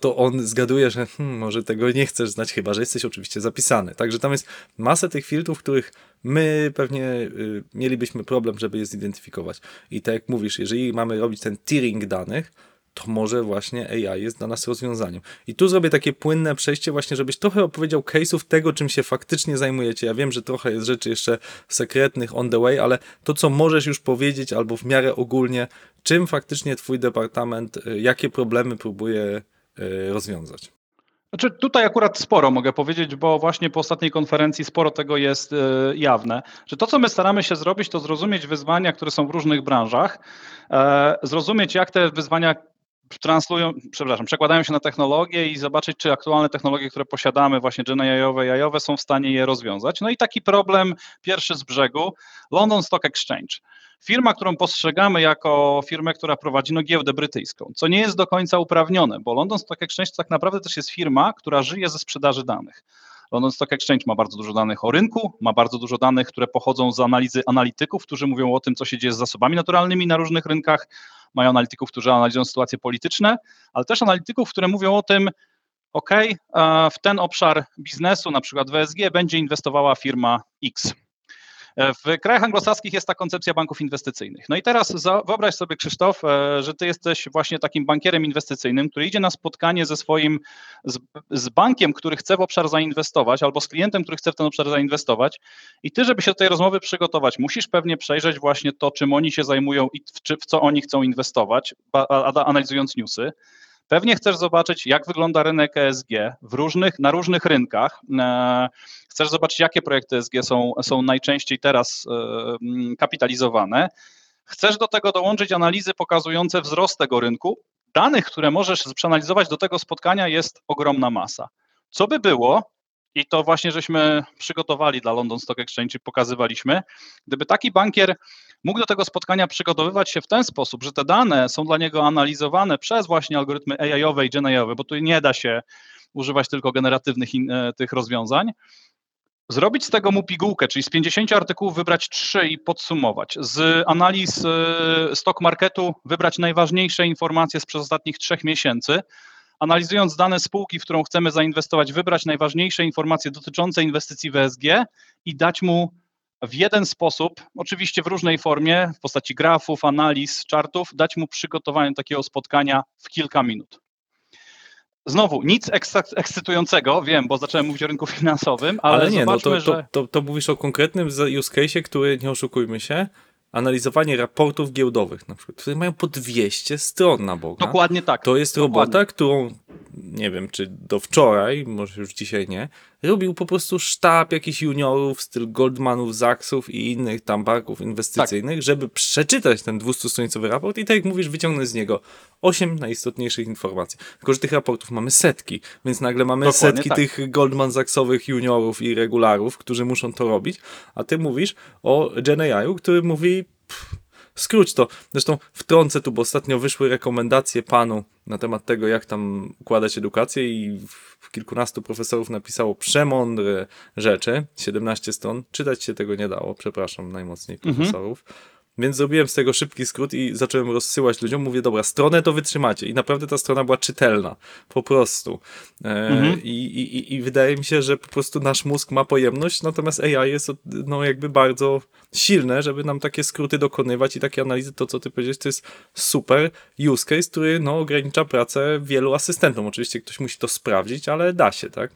to on zgaduje, że może tego nie chcesz znać, chyba że jesteś oczywiście zapisany. Także tam jest masę tych filtrów, których my pewnie mielibyśmy problem, żeby je zidentyfikować. I tak jak mówisz, jeżeli mamy robić ten tiering danych, to może właśnie AI jest dla nas rozwiązaniem. I tu zrobię takie płynne przejście właśnie, żebyś trochę opowiedział case'ów tego, czym się faktycznie zajmujecie. Ja wiem, że trochę jest rzeczy jeszcze sekretnych on the way, ale to, co możesz już powiedzieć albo w miarę ogólnie, czym faktycznie twój departament, jakie problemy próbuje rozwiązać. Znaczy tutaj akurat sporo mogę powiedzieć, bo właśnie po ostatniej konferencji sporo tego jest jawne, że to, co my staramy się zrobić, to zrozumieć wyzwania, które są w różnych branżach, zrozumieć, jak te wyzwania przekładają się na technologię i zobaczyć, czy aktualne technologie, które posiadamy, właśnie GenAI-owe, AI-owe, są w stanie je rozwiązać. No i taki problem pierwszy z brzegu, London Stock Exchange. Firma, którą postrzegamy jako firmę, która prowadzi giełdę brytyjską, co nie jest do końca uprawnione, bo London Stock Exchange tak naprawdę też jest firma, która żyje ze sprzedaży danych. London Stock Exchange ma bardzo dużo danych o rynku, ma bardzo dużo danych, które pochodzą z analizy analityków, którzy mówią o tym, co się dzieje z zasobami naturalnymi na różnych rynkach. Mają analityków, którzy analizują sytuacje polityczne, ale też analityków, które mówią o tym, w ten obszar biznesu, na przykład w ESG, będzie inwestowała firma X. W krajach anglosaskich jest ta koncepcja banków inwestycyjnych. No i teraz wyobraź sobie, Krzysztof, że ty jesteś właśnie takim bankierem inwestycyjnym, który idzie na spotkanie z bankiem, który chce w obszar zainwestować, albo z klientem, który chce w ten obszar zainwestować. I ty, żeby się do tej rozmowy przygotować, musisz pewnie przejrzeć właśnie to, czym oni się zajmują i w co oni chcą inwestować, analizując newsy. Pewnie chcesz zobaczyć, jak wygląda rynek ESG na różnych rynkach. Chcesz zobaczyć, jakie projekty ESG są najczęściej teraz kapitalizowane. Chcesz do tego dołączyć analizy pokazujące wzrost tego rynku. Danych, które możesz przeanalizować do tego spotkania, jest ogromna masa. Co by było, i to właśnie żeśmy przygotowali dla London Stock Exchange i pokazywaliśmy, gdyby taki bankier mógł do tego spotkania przygotowywać się w ten sposób, że te dane są dla niego analizowane przez właśnie algorytmy AI-owe i GenAI-owe, bo tu nie da się używać tylko generatywnych tych rozwiązań, zrobić z tego mu pigułkę, czyli z 50 artykułów wybrać 3 i podsumować, z analiz stock marketu wybrać najważniejsze informacje sprzed ostatnich 3 miesięcy, analizując dane spółki, w którą chcemy zainwestować, wybrać najważniejsze informacje dotyczące inwestycji w ESG i dać mu w jeden sposób, oczywiście w różnej formie, w postaci grafów, analiz, czartów, dać mu przygotowanie takiego spotkania w kilka minut. Znowu, nic ekscytującego, wiem, bo zacząłem mówić o rynku finansowym, ale zobaczmy, że... To mówisz o konkretnym use case'ie, który, nie oszukujmy się, analizowanie raportów giełdowych, na przykład, które mają po 200 stron na Boga. Dokładnie tak. To jest robota, którą, nie wiem, czy do wczoraj, może już dzisiaj nie, robił po prostu sztab jakichś juniorów, styl Goldmanów, Sachsów i innych tam banków inwestycyjnych, tak, żeby przeczytać ten 200-stronicowy raport i tak jak mówisz, wyciągnąć z niego 8 najistotniejszych informacji. Tylko, że tych raportów mamy setki, więc nagle mamy dokładnie setki tak tych Goldman Sachsowych juniorów i regularów, którzy muszą to robić, a ty mówisz o GenAI-u, który mówi... Skróć to. Zresztą wtrącę tu, bo ostatnio wyszły rekomendacje panu na temat tego, jak tam układać edukację i kilkunastu profesorów napisało przemądre rzeczy, 17 stron. Czytać się tego nie dało, przepraszam najmocniej profesorów. Więc zrobiłem z tego szybki skrót i zacząłem rozsyłać ludziom. Mówię, dobra, stronę to wytrzymacie. I naprawdę ta strona była czytelna. Po prostu. I wydaje mi się, że po prostu nasz mózg ma pojemność, natomiast AI jest no, jakby bardzo silne, żeby nam takie skróty dokonywać i takie analizy. To, co ty powiedziałeś, to jest super use case, który no, ogranicza pracę wielu asystentom. Oczywiście ktoś musi to sprawdzić, ale da się, tak?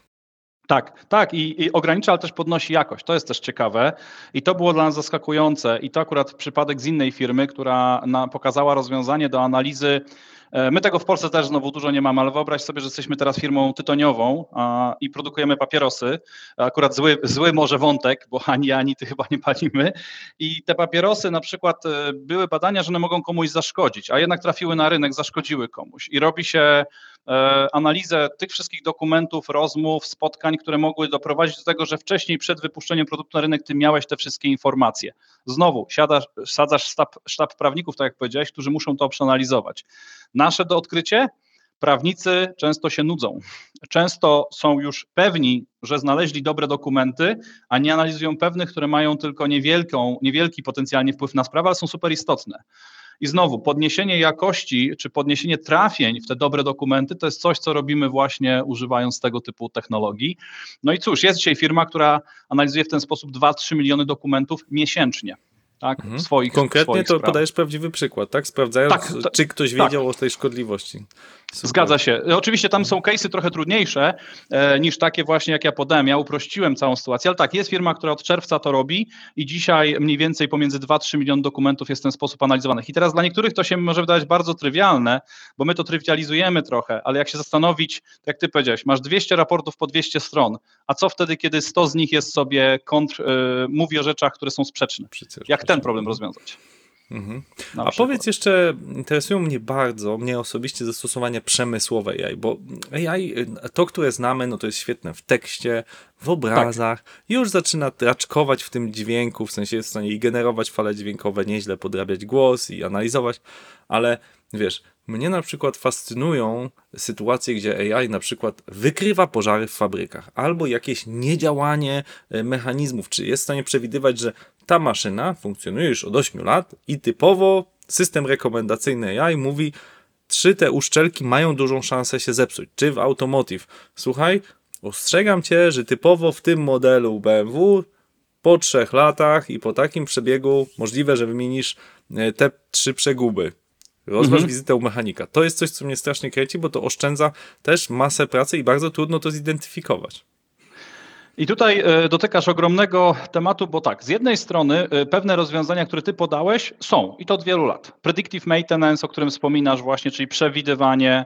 Tak, tak i ogranicza, ale też podnosi jakość. To jest też ciekawe i to było dla nas zaskakujące i to akurat przypadek z innej firmy, która pokazała rozwiązanie do analizy. My tego w Polsce też znowu dużo nie mamy, ale wyobraź sobie, że jesteśmy teraz firmą tytoniową i produkujemy papierosy. Akurat zły może wątek, bo ani ty chyba nie palimy. I te papierosy na przykład były badania, że one mogą komuś zaszkodzić, a jednak trafiły na rynek, zaszkodziły komuś. I robi się analizę tych wszystkich dokumentów, rozmów, spotkań, które mogły doprowadzić do tego, że wcześniej przed wypuszczeniem produktu na rynek ty miałeś te wszystkie informacje. Znowu sadzasz sztab prawników, tak jak powiedziałeś, którzy muszą to przeanalizować. Nasze do odkrycie? Prawnicy często się nudzą. Często są już pewni, że znaleźli dobre dokumenty, a nie analizują pewnych, które mają tylko niewielki potencjalnie wpływ na sprawę, ale są super istotne. I znowu, podniesienie jakości czy podniesienie trafień w te dobre dokumenty to jest coś, co robimy właśnie używając tego typu technologii. No i cóż, jest dzisiaj firma, która analizuje w ten sposób 2-3 miliony dokumentów miesięcznie. Tak, konkretnie to podajesz prawdziwy przykład, tak? Sprawdzając, czy ktoś wiedział o tej szkodliwości. Super. Zgadza się. Oczywiście tam są case'y trochę trudniejsze niż takie właśnie, jak ja podałem. Ja uprościłem całą sytuację, ale tak, jest firma, która od czerwca to robi i dzisiaj mniej więcej pomiędzy 2-3 miliony dokumentów jest w ten sposób analizowanych. I teraz dla niektórych to się może wydawać bardzo trywialne, bo my to trywializujemy trochę, ale jak się zastanowić, tak jak ty powiedziałeś, masz 200 raportów po 200 stron, a co wtedy, kiedy 100 z nich jest sobie mówi o rzeczach, które są sprzeczne? Jak ten problem rozwiązać. A powiedz jeszcze, interesują mnie bardzo, mnie osobiście zastosowania przemysłowe AI, bo AI, to które znamy, no to jest świetne w tekście, w obrazach, już zaczyna traczkować w tym dźwięku, w sensie jest w stanie i generować fale dźwiękowe, nieźle podrabiać głos i analizować, ale wiesz, mnie na przykład fascynują sytuacje, gdzie AI na przykład wykrywa pożary w fabrykach albo jakieś niedziałanie mechanizmów, czy jest w stanie przewidywać, że ta maszyna funkcjonuje już od 8 lat i typowo system rekomendacyjny AI mówi, czy te uszczelki mają dużą szansę się zepsuć, czy w automotive. Słuchaj, ostrzegam cię, że typowo w tym modelu BMW po 3 latach i po takim przebiegu możliwe, że wymienisz te 3 przeguby. Rozważ wizytę u mechanika. To jest coś, co mnie strasznie kręci, bo to oszczędza też masę pracy i bardzo trudno to zidentyfikować. I tutaj dotykasz ogromnego tematu, bo tak, z jednej strony pewne rozwiązania, które ty podałeś, są i to od wielu lat. Predictive maintenance, o którym wspominasz właśnie, czyli przewidywanie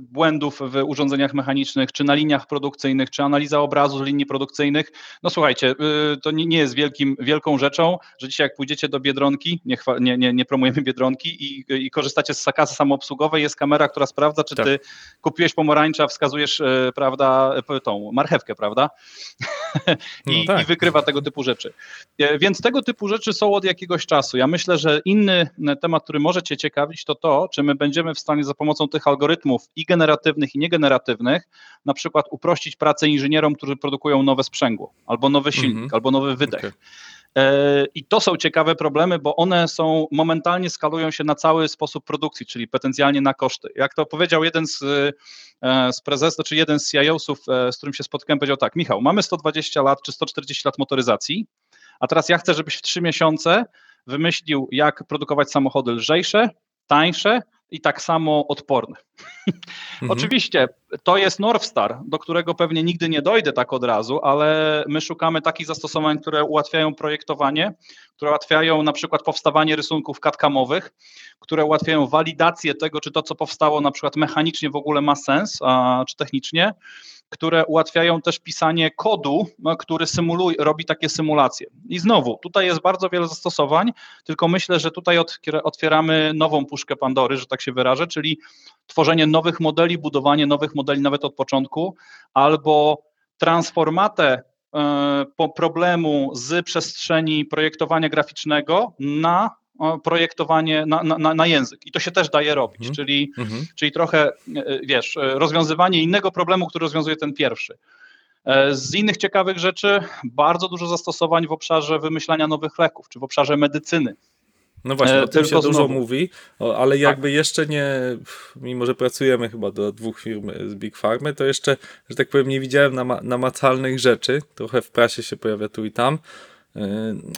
błędów w urządzeniach mechanicznych, czy na liniach produkcyjnych, czy analiza obrazu z linii produkcyjnych. No słuchajcie, to nie jest wielką rzeczą, że dzisiaj jak pójdziecie do Biedronki, nie promujemy Biedronki i korzystacie z kasy samoobsługowej, jest kamera, która sprawdza, czy ty kupiłeś pomarańcza, wskazujesz, prawda, tą marchewkę, prawda? I wykrywa tego typu rzeczy. Więc tego typu rzeczy są od jakiegoś czasu. Ja myślę, że inny temat, który może cię ciekawić, to to, czy my będziemy w stanie za pomocą tych algorytmów i generatywnych, i niegeneratywnych, na przykład uprościć pracę inżynierom, którzy produkują nowe sprzęgło, albo nowy silnik, albo nowy wydech. I to są ciekawe problemy, bo one są momentalnie skalują się na cały sposób produkcji, czyli potencjalnie na koszty. Jak to powiedział jeden z prezesów, czy jeden z CIO-sów, z którym się spotkałem, powiedział tak, Michał, mamy 120 lat czy 140 lat motoryzacji, a teraz ja chcę, żebyś w 3 miesiące wymyślił, jak produkować samochody lżejsze, tańsze i tak samo odporny. Mhm. Oczywiście to jest North Star, do którego pewnie nigdy nie dojdę tak od razu, ale my szukamy takich zastosowań, które ułatwiają projektowanie, które ułatwiają na przykład powstawanie rysunków CAD-CAM-owych, które ułatwiają walidację tego, czy to, co powstało na przykład mechanicznie w ogóle ma sens, czy technicznie, które ułatwiają też pisanie kodu, który robi takie symulacje. I znowu, tutaj jest bardzo wiele zastosowań, tylko myślę, że tutaj otwieramy nową puszkę Pandory, że tak się wyrażę, czyli tworzenie nowych modeli, budowanie nowych modeli nawet od początku, albo transformatę problemu z przestrzeni projektowania graficznego na projektowanie na język. I to się też daje robić, czyli trochę, wiesz, rozwiązywanie innego problemu, który rozwiązuje ten pierwszy. Z innych ciekawych rzeczy bardzo dużo zastosowań w obszarze wymyślania nowych leków, czy w obszarze medycyny. No właśnie, o tym się dużo mówi, ale jakby tak. Jeszcze nie, mimo że pracujemy chyba do 2 firm z Big Pharmy, to jeszcze, że tak powiem, nie widziałem namacalnych rzeczy, trochę w prasie się pojawia tu i tam.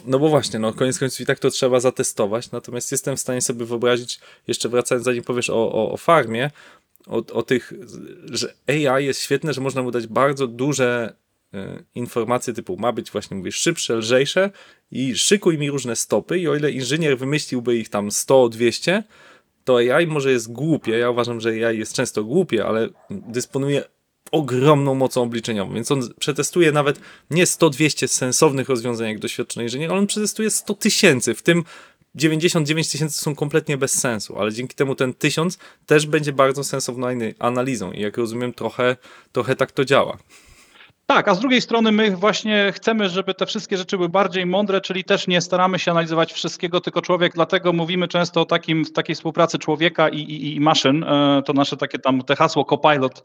No bo właśnie, koniec końców i tak to trzeba zatestować, natomiast jestem w stanie sobie wyobrazić, jeszcze wracając, zanim powiesz o farmie, o tych, że AI jest świetne, że można mu dać bardzo duże informacje typu ma być właśnie, mówisz, szybsze, lżejsze i szykuj mi różne stopy i o ile inżynier wymyśliłby ich tam 100, 200, to AI może jest głupie, ja uważam, że AI jest często głupie, ale dysponuje ogromną mocą obliczeniową, więc on przetestuje nawet nie 100-200 sensownych rozwiązań jak doświadczony inżynier, ale on przetestuje 100 000, w tym 99 000 są kompletnie bez sensu, ale dzięki temu ten 1000 też będzie bardzo sensowną analizą i jak rozumiem trochę tak to działa. Tak, a z drugiej strony my właśnie chcemy, żeby te wszystkie rzeczy były bardziej mądre, czyli też nie staramy się analizować wszystkiego, tylko człowiek, dlatego mówimy często o takiej współpracy człowieka i maszyn, to nasze takie tam te hasło copilot,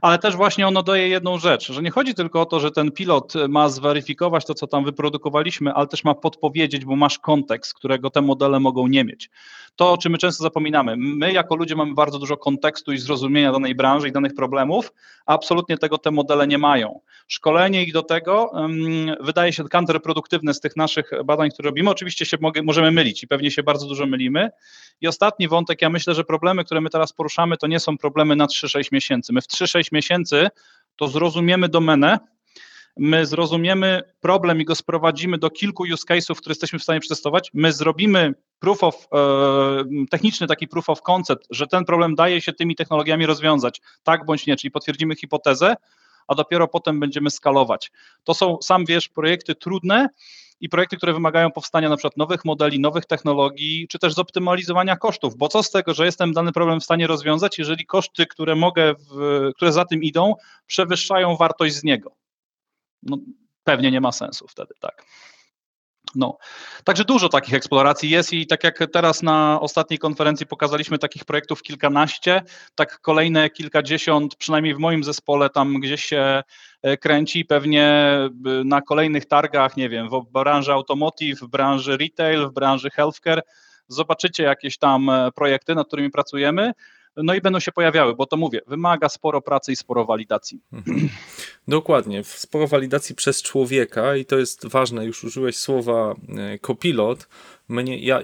ale też właśnie ono daje jedną rzecz, że nie chodzi tylko o to, że ten pilot ma zweryfikować to, co tam wyprodukowaliśmy, ale też ma podpowiedzieć, bo masz kontekst, którego te modele mogą nie mieć. To, o czym my często zapominamy, my jako ludzie mamy bardzo dużo kontekstu i zrozumienia danej branży i danych problemów, a absolutnie tego te modele nie mają. Szkolenie ich do tego wydaje się kontrproduktywne z tych naszych badań, które robimy. Oczywiście się możemy mylić i pewnie się bardzo dużo mylimy. I ostatni wątek, ja myślę, że problemy, które my teraz poruszamy, to nie są problemy na 3-6 miesięcy. My w 3-6 miesięcy to zrozumiemy domenę, my zrozumiemy problem i go sprowadzimy do kilku use case'ów, które jesteśmy w stanie przetestować. My zrobimy techniczny taki proof of concept, że ten problem daje się tymi technologiami rozwiązać, tak bądź nie, czyli potwierdzimy hipotezę, a dopiero potem będziemy skalować. To są, sam wiesz, projekty trudne i projekty, które wymagają powstania na przykład nowych modeli, nowych technologii, czy też zoptymalizowania kosztów, bo co z tego, że jestem dany problem w stanie rozwiązać, jeżeli koszty, które za tym idą, przewyższają wartość z niego. No, pewnie nie ma sensu wtedy, tak. No. Także dużo takich eksploracji jest i tak jak teraz na ostatniej konferencji pokazaliśmy takich projektów kilkanaście, tak kolejne kilkadziesiąt, przynajmniej w moim zespole tam gdzieś się kręci, pewnie na kolejnych targach, nie wiem, w branży automotive, w branży retail, w branży healthcare, zobaczycie jakieś tam projekty, nad którymi pracujemy. No i będą się pojawiały, bo to mówię, wymaga sporo pracy i sporo walidacji. Dokładnie, sporo walidacji przez człowieka i to jest ważne, już użyłeś słowa copilot.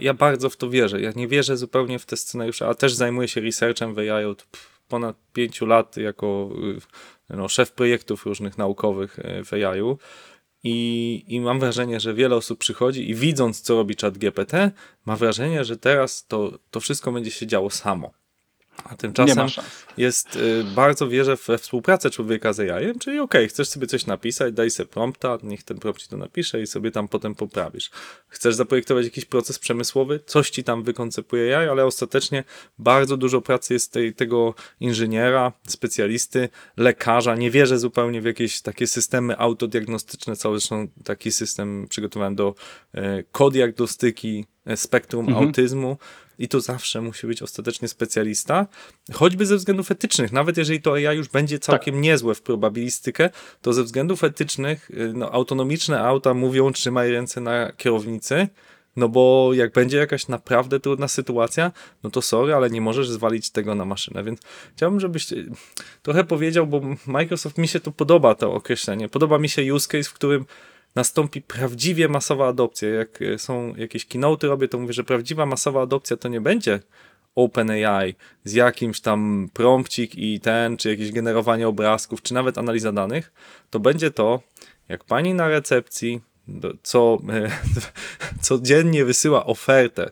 Ja bardzo w to wierzę, ja nie wierzę zupełnie w te scenariusze, a też zajmuję się researchem w AI od ponad 5 lat jako szef projektów różnych naukowych w AI-u. I mam wrażenie, że wiele osób przychodzi i widząc, co robi ChatGPT, ma wrażenie, że teraz to wszystko będzie się działo samo. A tymczasem jest, bardzo wierzę we współpracę człowieka z AI-em, czyli okej, chcesz sobie coś napisać, daj sobie prompta, niech ten prompt ci to napisze i sobie tam potem poprawisz. Chcesz zaprojektować jakiś proces przemysłowy, coś ci tam wykoncepuje AI, ale ostatecznie bardzo dużo pracy jest tego inżyniera, specjalisty, lekarza. Nie wierzę zupełnie w jakieś takie systemy autodiagnostyczne, zresztą taki system przygotowałem do kodiagnostyki, spektrum autyzmu i to zawsze musi być ostatecznie specjalista, choćby ze względów etycznych, nawet jeżeli to AI już będzie całkiem niezłe w probabilistykę, to ze względów etycznych autonomiczne auta mówią trzymaj ręce na kierownicy, no bo jak będzie jakaś naprawdę trudna sytuacja, no to sorry, ale nie możesz zwalić tego na maszynę, więc chciałbym, żebyś trochę powiedział, bo Microsoft, mi się to podoba, to określenie, podoba mi się use case, w którym nastąpi prawdziwie masowa adopcja. Jak są jakieś keynote'y robię, to mówię, że prawdziwa masowa adopcja to nie będzie OpenAI z jakimś tam prompcik i czy jakieś generowanie obrazków, czy nawet analiza danych, to będzie to, jak pani na recepcji codziennie wysyła ofertę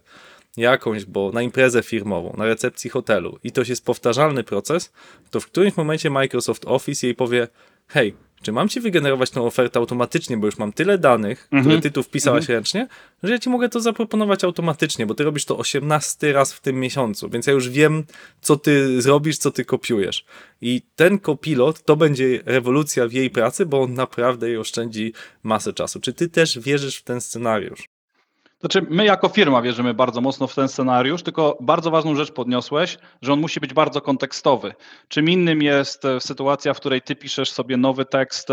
jakąś, bo na imprezę firmową, na recepcji hotelu i to jest powtarzalny proces, to w którymś momencie Microsoft Office jej powie: hej, czy mam ci wygenerować tą ofertę automatycznie, bo już mam tyle danych, które ty tu wpisałaś ręcznie, że ja ci mogę to zaproponować automatycznie, bo ty robisz to 18 raz w tym miesiącu, więc ja już wiem, co ty zrobisz, co ty kopiujesz. I ten copilot to będzie rewolucja w jej pracy, bo on naprawdę jej oszczędzi masę czasu. Czy ty też wierzysz w ten scenariusz? Znaczy, my jako firma wierzymy bardzo mocno w ten scenariusz, tylko bardzo ważną rzecz podniosłeś, że on musi być bardzo kontekstowy. Czym innym jest sytuacja, w której ty piszesz sobie nowy tekst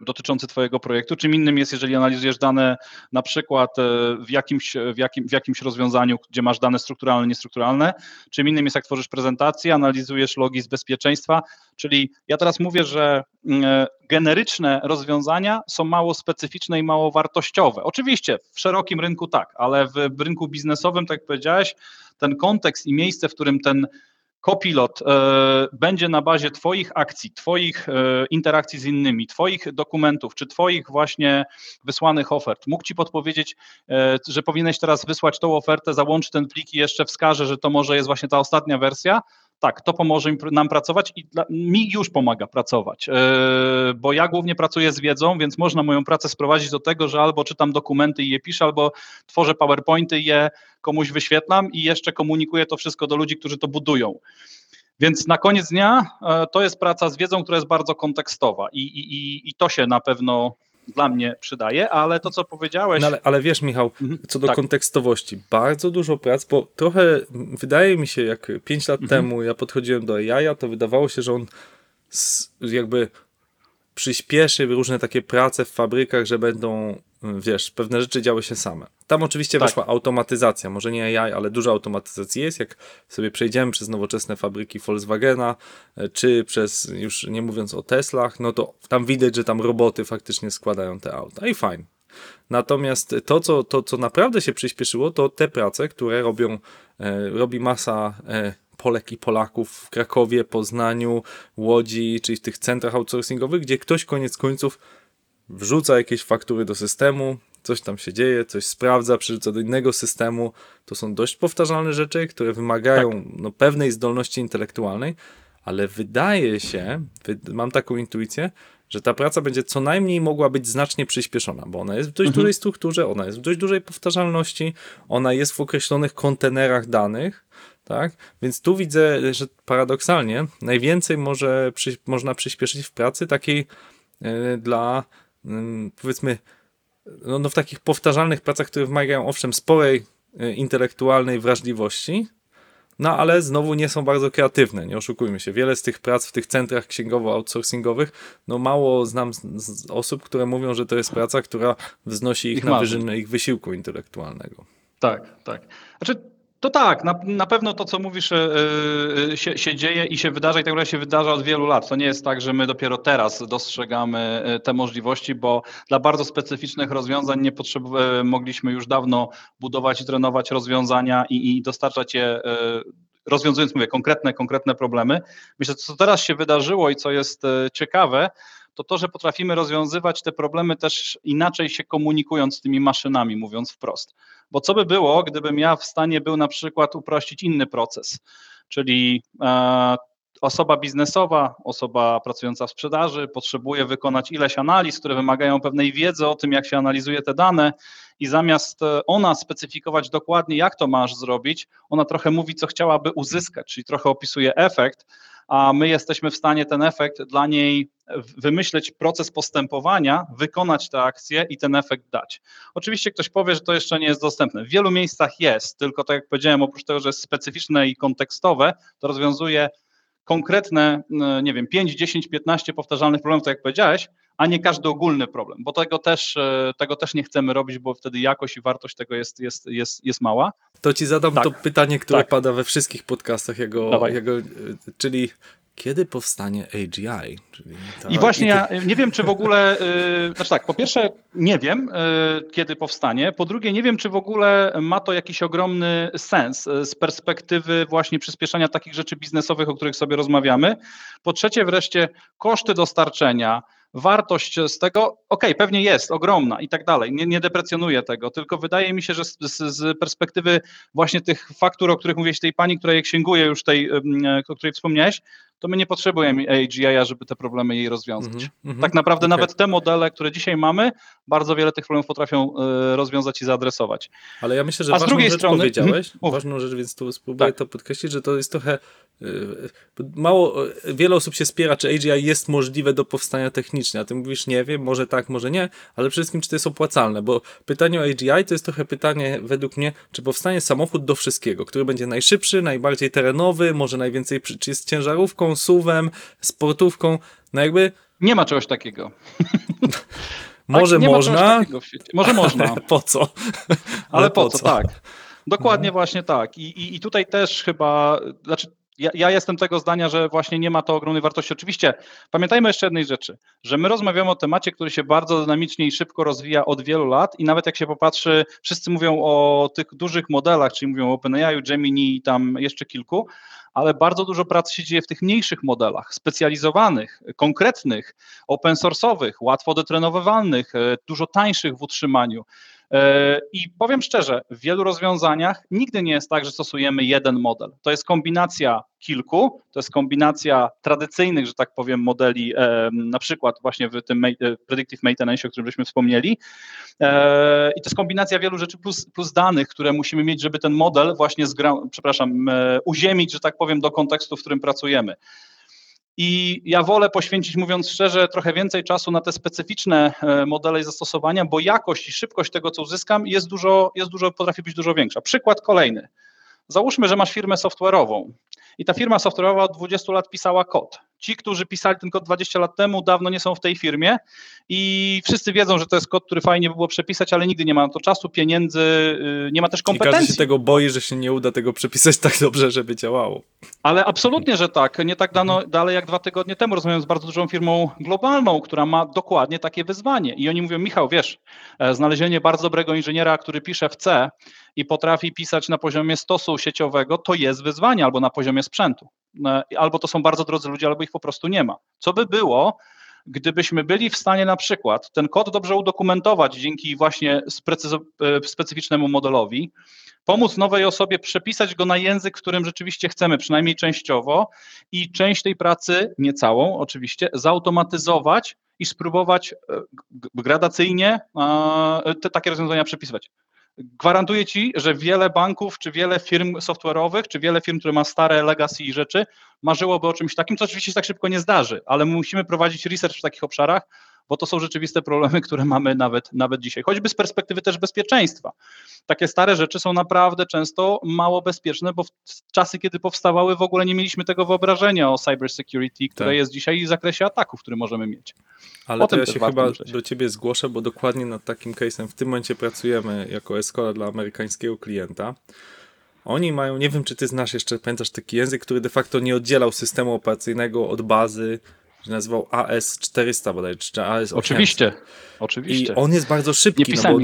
dotyczący twojego projektu, czym innym jest, jeżeli analizujesz dane na przykład w jakimś rozwiązaniu, gdzie masz dane strukturalne, niestrukturalne, czym innym jest, jak tworzysz prezentację, analizujesz logi z bezpieczeństwa, czyli ja teraz mówię, że generyczne rozwiązania są mało specyficzne i mało wartościowe. Oczywiście w szerokim rynku tak, ale w rynku biznesowym, tak jak powiedziałeś, ten kontekst i miejsce, w którym ten copilot będzie na bazie twoich akcji, twoich interakcji z innymi, twoich dokumentów, czy twoich właśnie wysłanych ofert, mógł ci podpowiedzieć, że powinieneś teraz wysłać tą ofertę, załącz ten plik i jeszcze wskaże, że to może jest właśnie ta ostatnia wersja. Tak, to pomoże nam pracować i mi już pomaga pracować, bo ja głównie pracuję z wiedzą, więc można moją pracę sprowadzić do tego, że albo czytam dokumenty i je piszę, albo tworzę PowerPointy i je komuś wyświetlam i jeszcze komunikuję to wszystko do ludzi, którzy to budują. Więc na koniec dnia to jest praca z wiedzą, która jest bardzo kontekstowa i to się na pewno dla mnie przydaje, ale to, co powiedziałeś... No ale wiesz, Michał, co do kontekstowości, bardzo dużo prac, bo trochę wydaje mi się, jak 5 lat temu ja podchodziłem do AI, to wydawało się, że on jakby przyspieszy różne takie prace w fabrykach, że będą, wiesz, pewne rzeczy działy się same. Tam oczywiście weszła automatyzacja, może nie AI, ale dużo automatyzacji jest, jak sobie przejdziemy przez nowoczesne fabryki Volkswagena, czy przez, już nie mówiąc o Teslach, no to tam widać, że tam roboty faktycznie składają te auta i fajnie. Natomiast to, co naprawdę się przyspieszyło, to te prace, które robi masa Polek i Polaków w Krakowie, Poznaniu, Łodzi, czyli w tych centrach outsourcingowych, gdzie ktoś koniec końców wrzuca jakieś faktury do systemu, coś tam się dzieje, coś sprawdza, przerzuca do innego systemu. To są dość powtarzalne rzeczy, które wymagają pewnej zdolności intelektualnej, ale wydaje się, mam taką intuicję, że ta praca będzie co najmniej mogła być znacznie przyspieszona, bo ona jest w dość dużej strukturze, ona jest w dość dużej powtarzalności, ona jest w określonych kontenerach danych, tak? Więc tu widzę, że paradoksalnie najwięcej można przyspieszyć w pracy takiej dla, powiedzmy, w takich powtarzalnych pracach, które wymagają owszem sporej intelektualnej wrażliwości, ale znowu nie są bardzo kreatywne, nie oszukujmy się. Wiele z tych prac w tych centrach księgowo-outsourcingowych, mało znam z osób, które mówią, że to jest praca, która wznosi ich na wyżynę ich wysiłku intelektualnego. Tak. To tak, na pewno to, co mówisz, się dzieje i się wydarza i tak naprawdę się wydarza od wielu lat. To nie jest tak, że my dopiero teraz dostrzegamy te możliwości, bo dla bardzo specyficznych rozwiązań mogliśmy już dawno budować i trenować rozwiązania i dostarczać je, rozwiązując, konkretne problemy. Myślę, że co teraz się wydarzyło i co jest ciekawe, to, że potrafimy rozwiązywać te problemy też inaczej się komunikując z tymi maszynami, mówiąc wprost. Bo co by było, gdybym ja w stanie był na przykład uprościć inny proces, czyli osoba biznesowa, osoba pracująca w sprzedaży potrzebuje wykonać ileś analiz, które wymagają pewnej wiedzy o tym, jak się analizuje te dane i zamiast ona specyfikować dokładnie, jak to masz zrobić, ona trochę mówi, co chciałaby uzyskać, czyli trochę opisuje efekt, a my jesteśmy w stanie ten efekt dla niej wymyśleć proces postępowania, wykonać te akcje i ten efekt dać. Oczywiście ktoś powie, że to jeszcze nie jest dostępne. W wielu miejscach jest, tylko tak jak powiedziałem, oprócz tego, że jest specyficzne i kontekstowe, to rozwiązuje konkretne, 5, 10, 15 powtarzalnych problemów, tak jak powiedziałeś, a nie każdy ogólny problem, bo tego też nie chcemy robić, bo wtedy jakość i wartość tego jest mała. To ci zadam to pytanie, które pada we wszystkich podcastach, czyli Kiedy powstanie AGI? Czyli ta... I właśnie ja nie wiem, czy w ogóle, znaczy tak, po pierwsze nie wiem, kiedy powstanie, po drugie nie wiem, czy w ogóle ma to jakiś ogromny sens z perspektywy właśnie przyspieszania takich rzeczy biznesowych, o których sobie rozmawiamy. Po trzecie wreszcie koszty dostarczenia, wartość z tego, okej, pewnie jest ogromna i tak dalej, nie deprecjonuję tego, tylko wydaje mi się, że z perspektywy właśnie tych faktur, o których mówiłeś, tej pani, która je księguje już, tej, o której wspomniałeś, to my nie potrzebujemy AGI-a, żeby te problemy jej rozwiązać. Tak naprawdę nawet te modele, które dzisiaj mamy, bardzo wiele tych problemów potrafią rozwiązać i zaadresować. Ale ja myślę, że ważną rzecz, więc tu spróbuję to podkreślić, że to jest trochę wiele osób się spiera, czy AGI jest możliwe do powstania technicznie, a ty mówisz nie wiem, może tak, może nie, ale przede wszystkim czy to jest opłacalne, bo pytanie o AGI to jest trochę pytanie według mnie, czy powstanie samochód do wszystkiego, który będzie najszybszy, najbardziej terenowy, może najwięcej, czy jest ciężarówką, SUV-em, sportówką, no jakby... Nie ma czegoś takiego. Może tak, można. Może można. Po co? Ale po co, tak. Dokładnie właśnie tak. I tutaj też chyba... Znaczy, ja jestem tego zdania, że właśnie nie ma to ogromnej wartości. Oczywiście pamiętajmy jeszcze jednej rzeczy, że my rozmawiamy o temacie, który się bardzo dynamicznie i szybko rozwija od wielu lat i nawet jak się popatrzy, wszyscy mówią o tych dużych modelach, czyli mówią o OpenAI, Gemini i tam jeszcze kilku, ale bardzo dużo pracy się dzieje w tych mniejszych modelach, specjalizowanych, konkretnych, open source'owych, łatwo detrenowywalnych, dużo tańszych w utrzymaniu. I powiem szczerze, w wielu rozwiązaniach nigdy nie jest tak, że stosujemy jeden model. To jest kombinacja kilku, to jest kombinacja tradycyjnych, że tak powiem, modeli, na przykład właśnie w tym predictive maintenance, o którym żeśmy wspomnieli. I to jest kombinacja wielu rzeczy plus danych, które musimy mieć, żeby ten model właśnie uziemić, że tak powiem, do kontekstu, w którym pracujemy. I ja wolę poświęcić, mówiąc szczerze, trochę więcej czasu na te specyficzne modele i zastosowania, bo jakość i szybkość tego, co uzyskam, potrafi być dużo większa. Przykład kolejny. Załóżmy, że masz firmę software'ową i ta firma software'owa od 20 lat pisała kod. Ci, którzy pisali ten kod 20 lat temu, dawno nie są w tej firmie i wszyscy wiedzą, że to jest kod, który fajnie by było przepisać, ale nigdy nie ma na to czasu, pieniędzy, nie ma też kompetencji. I każdy się tego boi, że się nie uda tego przepisać tak dobrze, żeby działało. Ale absolutnie, że tak. Nie tak dalej jak 2 tygodnie temu rozmawiałem z bardzo dużą firmą globalną, która ma dokładnie takie wyzwanie i oni mówią, Michał, wiesz, znalezienie bardzo dobrego inżyniera, który pisze w C i potrafi pisać na poziomie stosu sieciowego, to jest wyzwanie albo na poziomie sprzętu. Albo to są bardzo drodzy ludzie, albo ich po prostu nie ma. Co by było, gdybyśmy byli w stanie na przykład ten kod dobrze udokumentować dzięki właśnie specyficznemu modelowi, pomóc nowej osobie przepisać go na język, w którym rzeczywiście chcemy, przynajmniej częściowo, i część tej pracy, nie całą oczywiście, zautomatyzować i spróbować gradacyjnie te takie rozwiązania przepisywać. Gwarantuję Ci, że wiele banków, czy wiele firm software'owych, czy wiele firm, które ma stare legacy i rzeczy, marzyłoby o czymś takim, co oczywiście się tak szybko nie zdarzy, ale musimy prowadzić research w takich obszarach, bo to są rzeczywiste problemy, które mamy nawet dzisiaj, choćby z perspektywy też bezpieczeństwa. Takie stare rzeczy są naprawdę często mało bezpieczne, bo w czasy, kiedy powstawały, w ogóle nie mieliśmy tego wyobrażenia o cybersecurity, które jest dzisiaj i w zakresie ataków, które możemy mieć. Ale to ja się chyba do Ciebie zgłoszę, bo dokładnie nad takim case'em w tym momencie pracujemy jako Escola dla amerykańskiego klienta. Oni mają, nie wiem czy Ty znasz jeszcze, pamiętasz taki język, który de facto nie oddzielał systemu operacyjnego od bazy, że nazywał AS400 bodaj, czy AS800. Oczywiście. I on jest bardzo szybki, no bo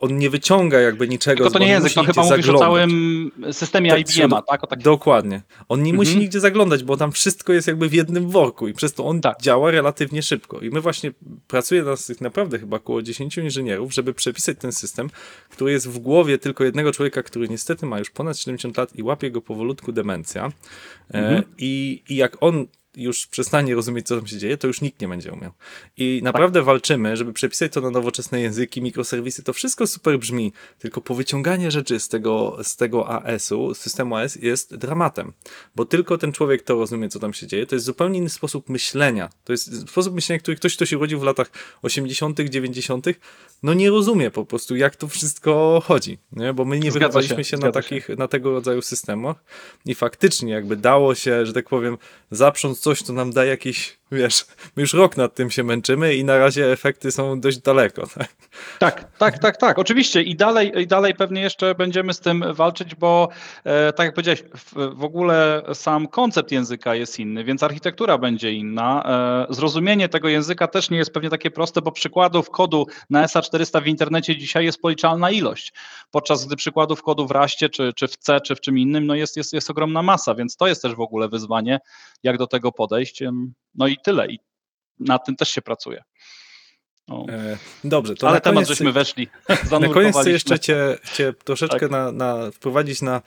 on nie wyciąga jakby niczego. Tylko to nie język, to chyba mówisz o całym systemie tak, IBM-a. Tak? Dokładnie. On nie musi nigdzie zaglądać, bo tam wszystko jest jakby w jednym worku i przez to on działa relatywnie szybko. I my właśnie pracuje nas tych naprawdę chyba około 10 inżynierów, żeby przepisać ten system, który jest w głowie tylko jednego człowieka, który niestety ma już ponad 70 lat i łapie go powolutku demencja. I jak on już przestanie rozumieć, co tam się dzieje, to już nikt nie będzie umiał. I naprawdę walczymy, żeby przepisać to na nowoczesne języki, mikroserwisy, to wszystko super brzmi, tylko powyciąganie rzeczy z tego AS-u, z systemu AS jest dramatem, bo tylko ten człowiek to rozumie, co tam się dzieje, to jest zupełnie inny sposób myślenia, to jest sposób myślenia, który ktoś, kto się urodził w latach 80., 90., no nie rozumie po prostu, jak to wszystko chodzi, nie? Bo my nie wychowaliśmy się na tego rodzaju systemach i faktycznie jakby dało się, że tak powiem, zaprząc coś, co nam da jakiś wiesz, my już rok nad tym się męczymy i na razie efekty są dość daleko. Tak, tak. Oczywiście i dalej pewnie jeszcze będziemy z tym walczyć, bo tak jak powiedziałeś, w ogóle sam koncept języka jest inny, więc architektura będzie inna. Zrozumienie tego języka też nie jest pewnie takie proste, bo przykładów kodu na SA400 w internecie dzisiaj jest policzalna ilość, podczas gdy przykładów kodu w Rastie, czy w C, czy w czym innym, no jest ogromna masa, więc to jest też w ogóle wyzwanie, jak do tego podejść. No i tyle. I nad tym też się pracuje. No. Dobrze. To ale temat żeśmy weszli. Na koniec chcę jeszcze cię troszeczkę wprowadzić na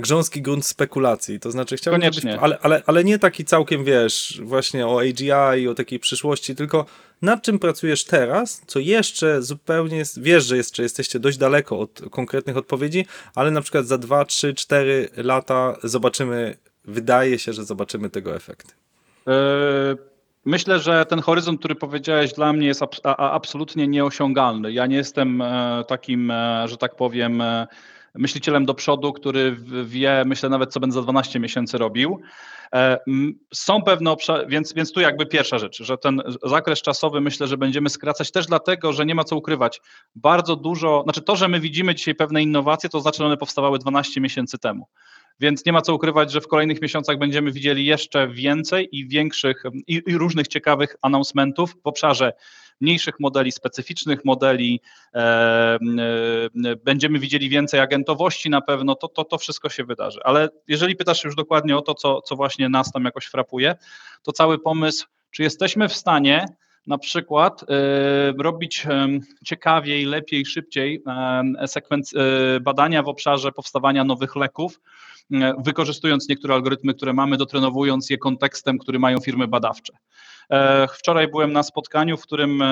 grząski grunt spekulacji. To znaczy chciałbym... Koniecznie. Ale nie taki całkiem, wiesz, właśnie o AGI, o takiej przyszłości, tylko nad czym pracujesz teraz, co jeszcze zupełnie jest, wiesz, że jeszcze jesteście dość daleko od konkretnych odpowiedzi, ale na przykład za 2, 3, 4 lata wydaje się, że zobaczymy tego efekty. Myślę, że ten horyzont, który powiedziałeś, dla mnie jest absolutnie nieosiągalny. Ja nie jestem takim, że tak powiem, myślicielem do przodu, który wie, myślę nawet, co będę za 12 miesięcy robił. Są pewne obszary, więc tu jakby pierwsza rzecz, że ten zakres czasowy myślę, że będziemy skracać też dlatego, że nie ma co ukrywać. Bardzo dużo, znaczy to, że my widzimy dzisiaj pewne innowacje, to znaczy, że one powstawały 12 miesięcy temu. Więc nie ma co ukrywać, że w kolejnych miesiącach będziemy widzieli jeszcze więcej i większych i różnych ciekawych announcementów w obszarze mniejszych modeli, specyficznych modeli, będziemy widzieli więcej agentowości na pewno, to wszystko się wydarzy. Ale jeżeli pytasz już dokładnie o to, co właśnie nas tam jakoś frapuje, to cały pomysł, czy jesteśmy w stanie na przykład robić ciekawiej, lepiej, szybciej badania w obszarze powstawania nowych leków, wykorzystując niektóre algorytmy, które mamy, dotrenowując je kontekstem, który mają firmy badawcze. Wczoraj byłem na spotkaniu, w którym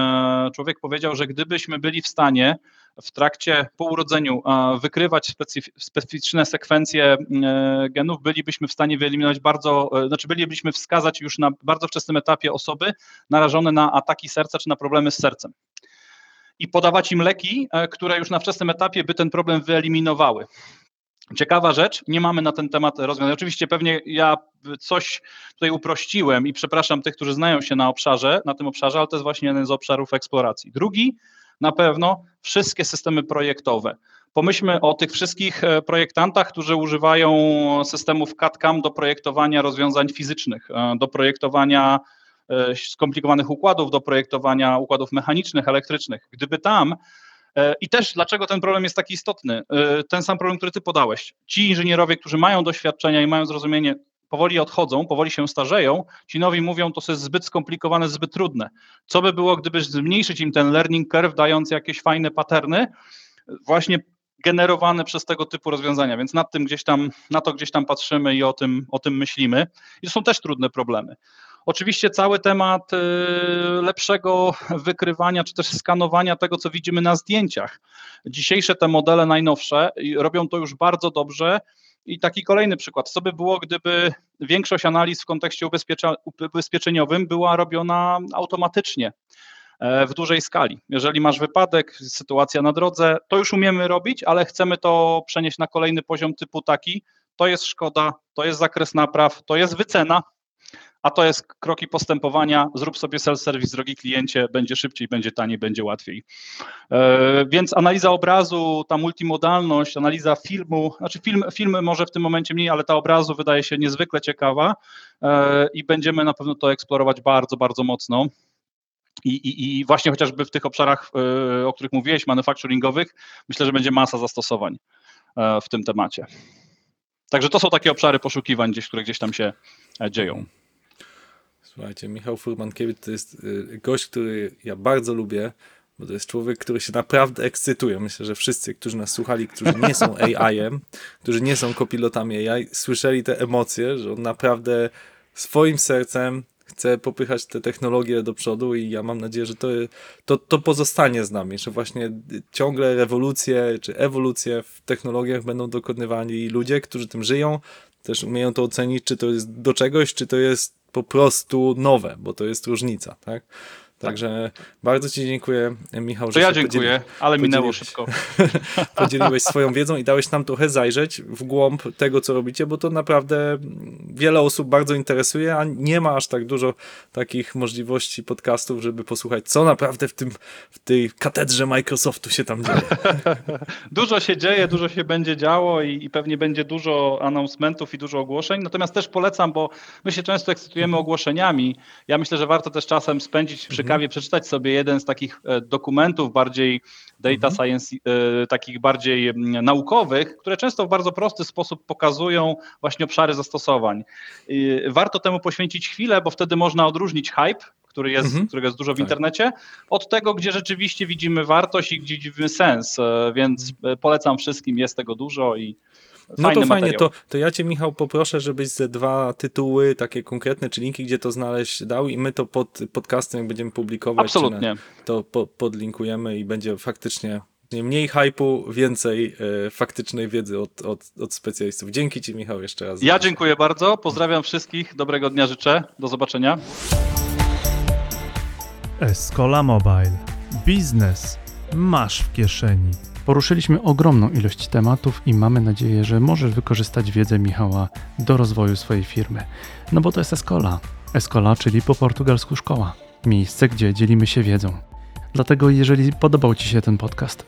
człowiek powiedział, że gdybyśmy byli w stanie w trakcie po urodzeniu wykrywać specyficzne sekwencje genów, bylibyśmy w stanie wyeliminować bylibyśmy wskazać już na bardzo wczesnym etapie osoby narażone na ataki serca czy na problemy z sercem. I podawać im leki, które już na wczesnym etapie by ten problem wyeliminowały. Ciekawa rzecz, nie mamy na ten temat rozwiązań. Oczywiście pewnie ja coś tutaj uprościłem i przepraszam tych, którzy znają się na tym obszarze, ale to jest właśnie jeden z obszarów eksploracji. Drugi, na pewno wszystkie systemy projektowe. Pomyślmy o tych wszystkich projektantach, którzy używają systemów CAD/CAM do projektowania rozwiązań fizycznych, do projektowania skomplikowanych układów, do projektowania układów mechanicznych, elektrycznych. Gdyby tam... I też dlaczego ten problem jest taki istotny, ten sam problem, który ty podałeś. Ci inżynierowie, którzy mają doświadczenia i mają zrozumienie, powoli odchodzą, powoli się starzeją, ci nowi mówią, to jest zbyt skomplikowane, zbyt trudne. Co by było, gdyby zmniejszyć im ten learning curve, dając jakieś fajne patterny właśnie generowane przez tego typu rozwiązania, więc na to gdzieś tam patrzymy i o tym myślimy. I to są też trudne problemy. Oczywiście cały temat lepszego wykrywania czy też skanowania tego, co widzimy na zdjęciach. Dzisiejsze te modele najnowsze robią to już bardzo dobrze i taki kolejny przykład. Co by było, gdyby większość analiz w kontekście ubezpieczeniowym była robiona automatycznie w dużej skali? Jeżeli masz wypadek, sytuacja na drodze, to już umiemy robić, ale chcemy to przenieść na kolejny poziom typu taki. To jest szkoda, to jest zakres napraw, to jest wycena. A to jest kroki postępowania, zrób sobie self-service, drogi kliencie, będzie szybciej, będzie taniej, będzie łatwiej. Więc analiza obrazu, ta multimodalność, analiza filmu, znaczy film może w tym momencie mniej, ale ta obrazu wydaje się niezwykle ciekawa i będziemy na pewno to eksplorować bardzo, bardzo mocno. I właśnie chociażby w tych obszarach, o których mówiłeś, manufacturingowych, myślę, że będzie masa zastosowań w tym temacie. Także to są takie obszary poszukiwań, które tam się dzieją. Słuchajcie, Michał Furmankiewicz to jest gość, który ja bardzo lubię, bo to jest człowiek, który się naprawdę ekscytuje. Myślę, że wszyscy, którzy nas słuchali, którzy nie są AI-em, którzy nie są kopilotami AI, słyszeli te emocje, że on naprawdę swoim sercem chce popychać te technologie do przodu i ja mam nadzieję, że to pozostanie z nami, że właśnie ciągle rewolucje czy ewolucje w technologiach będą dokonywani ludzie, którzy tym żyją, też umieją to ocenić, czy to jest do czegoś, czy to jest po prostu nowe, bo to jest różnica, tak? Także bardzo Ci dziękuję, Michał. To że ja dziękuję, ale minęło szybko. Podzieliłeś swoją wiedzą i dałeś nam trochę zajrzeć w głąb tego, co robicie, bo to naprawdę wiele osób bardzo interesuje, a nie ma aż tak dużo takich możliwości podcastów, żeby posłuchać, co naprawdę w tej katedrze Microsoftu się tam dzieje. Dużo się dzieje, dużo się będzie działo i pewnie będzie dużo announcementów i dużo ogłoszeń, natomiast też polecam, bo my się często ekscytujemy ogłoszeniami. Ja myślę, że warto też czasem spędzić przy kawie, przeczytać sobie jeden z takich dokumentów bardziej data science, takich bardziej naukowych, które często w bardzo prosty sposób pokazują właśnie obszary zastosowań. Warto temu poświęcić chwilę, bo wtedy można odróżnić hype, który jest, którego jest dużo w internecie, od tego, gdzie rzeczywiście widzimy wartość i gdzie widzimy sens, więc polecam wszystkim, jest tego dużo i no to fajnie, to ja Cię, Michał, poproszę, żebyś ze 2 tytuły takie konkretne, czy linki, gdzie to znaleźć, dał i my to pod podcastem, jak będziemy publikować, absolutnie, to podlinkujemy i będzie faktycznie mniej hypu, więcej faktycznej wiedzy od specjalistów. Dzięki Ci, Michał, jeszcze raz. Ja dziękuję bardzo, pozdrawiam wszystkich, dobrego dnia życzę, do zobaczenia. Escola Mobile. Biznes masz w kieszeni. Poruszyliśmy ogromną ilość tematów i mamy nadzieję, że możesz wykorzystać wiedzę Michała do rozwoju swojej firmy. No bo to jest Escola. Escola, czyli po portugalsku szkoła. Miejsce, gdzie dzielimy się wiedzą. Dlatego jeżeli podobał Ci się ten podcast,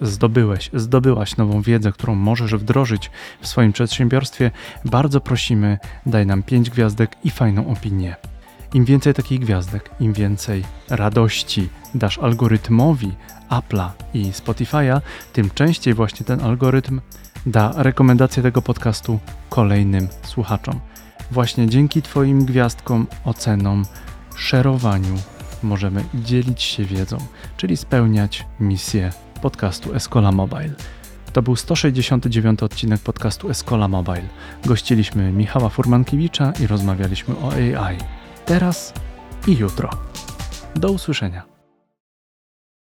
zdobyłaś nową wiedzę, którą możesz wdrożyć w swoim przedsiębiorstwie, bardzo prosimy, daj nam 5 gwiazdek i fajną opinię. Im więcej takich gwiazdek, im więcej radości dasz algorytmowi Apple'a i Spotify'a, tym częściej właśnie ten algorytm da rekomendację tego podcastu kolejnym słuchaczom. Właśnie dzięki Twoim gwiazdkom, ocenom, szerowaniu możemy dzielić się wiedzą, czyli spełniać misję podcastu Escola Mobile. To był 169 odcinek podcastu Escola Mobile. Gościliśmy Michała Furmankiewicza i rozmawialiśmy o AI. Teraz i jutro. Do usłyszenia.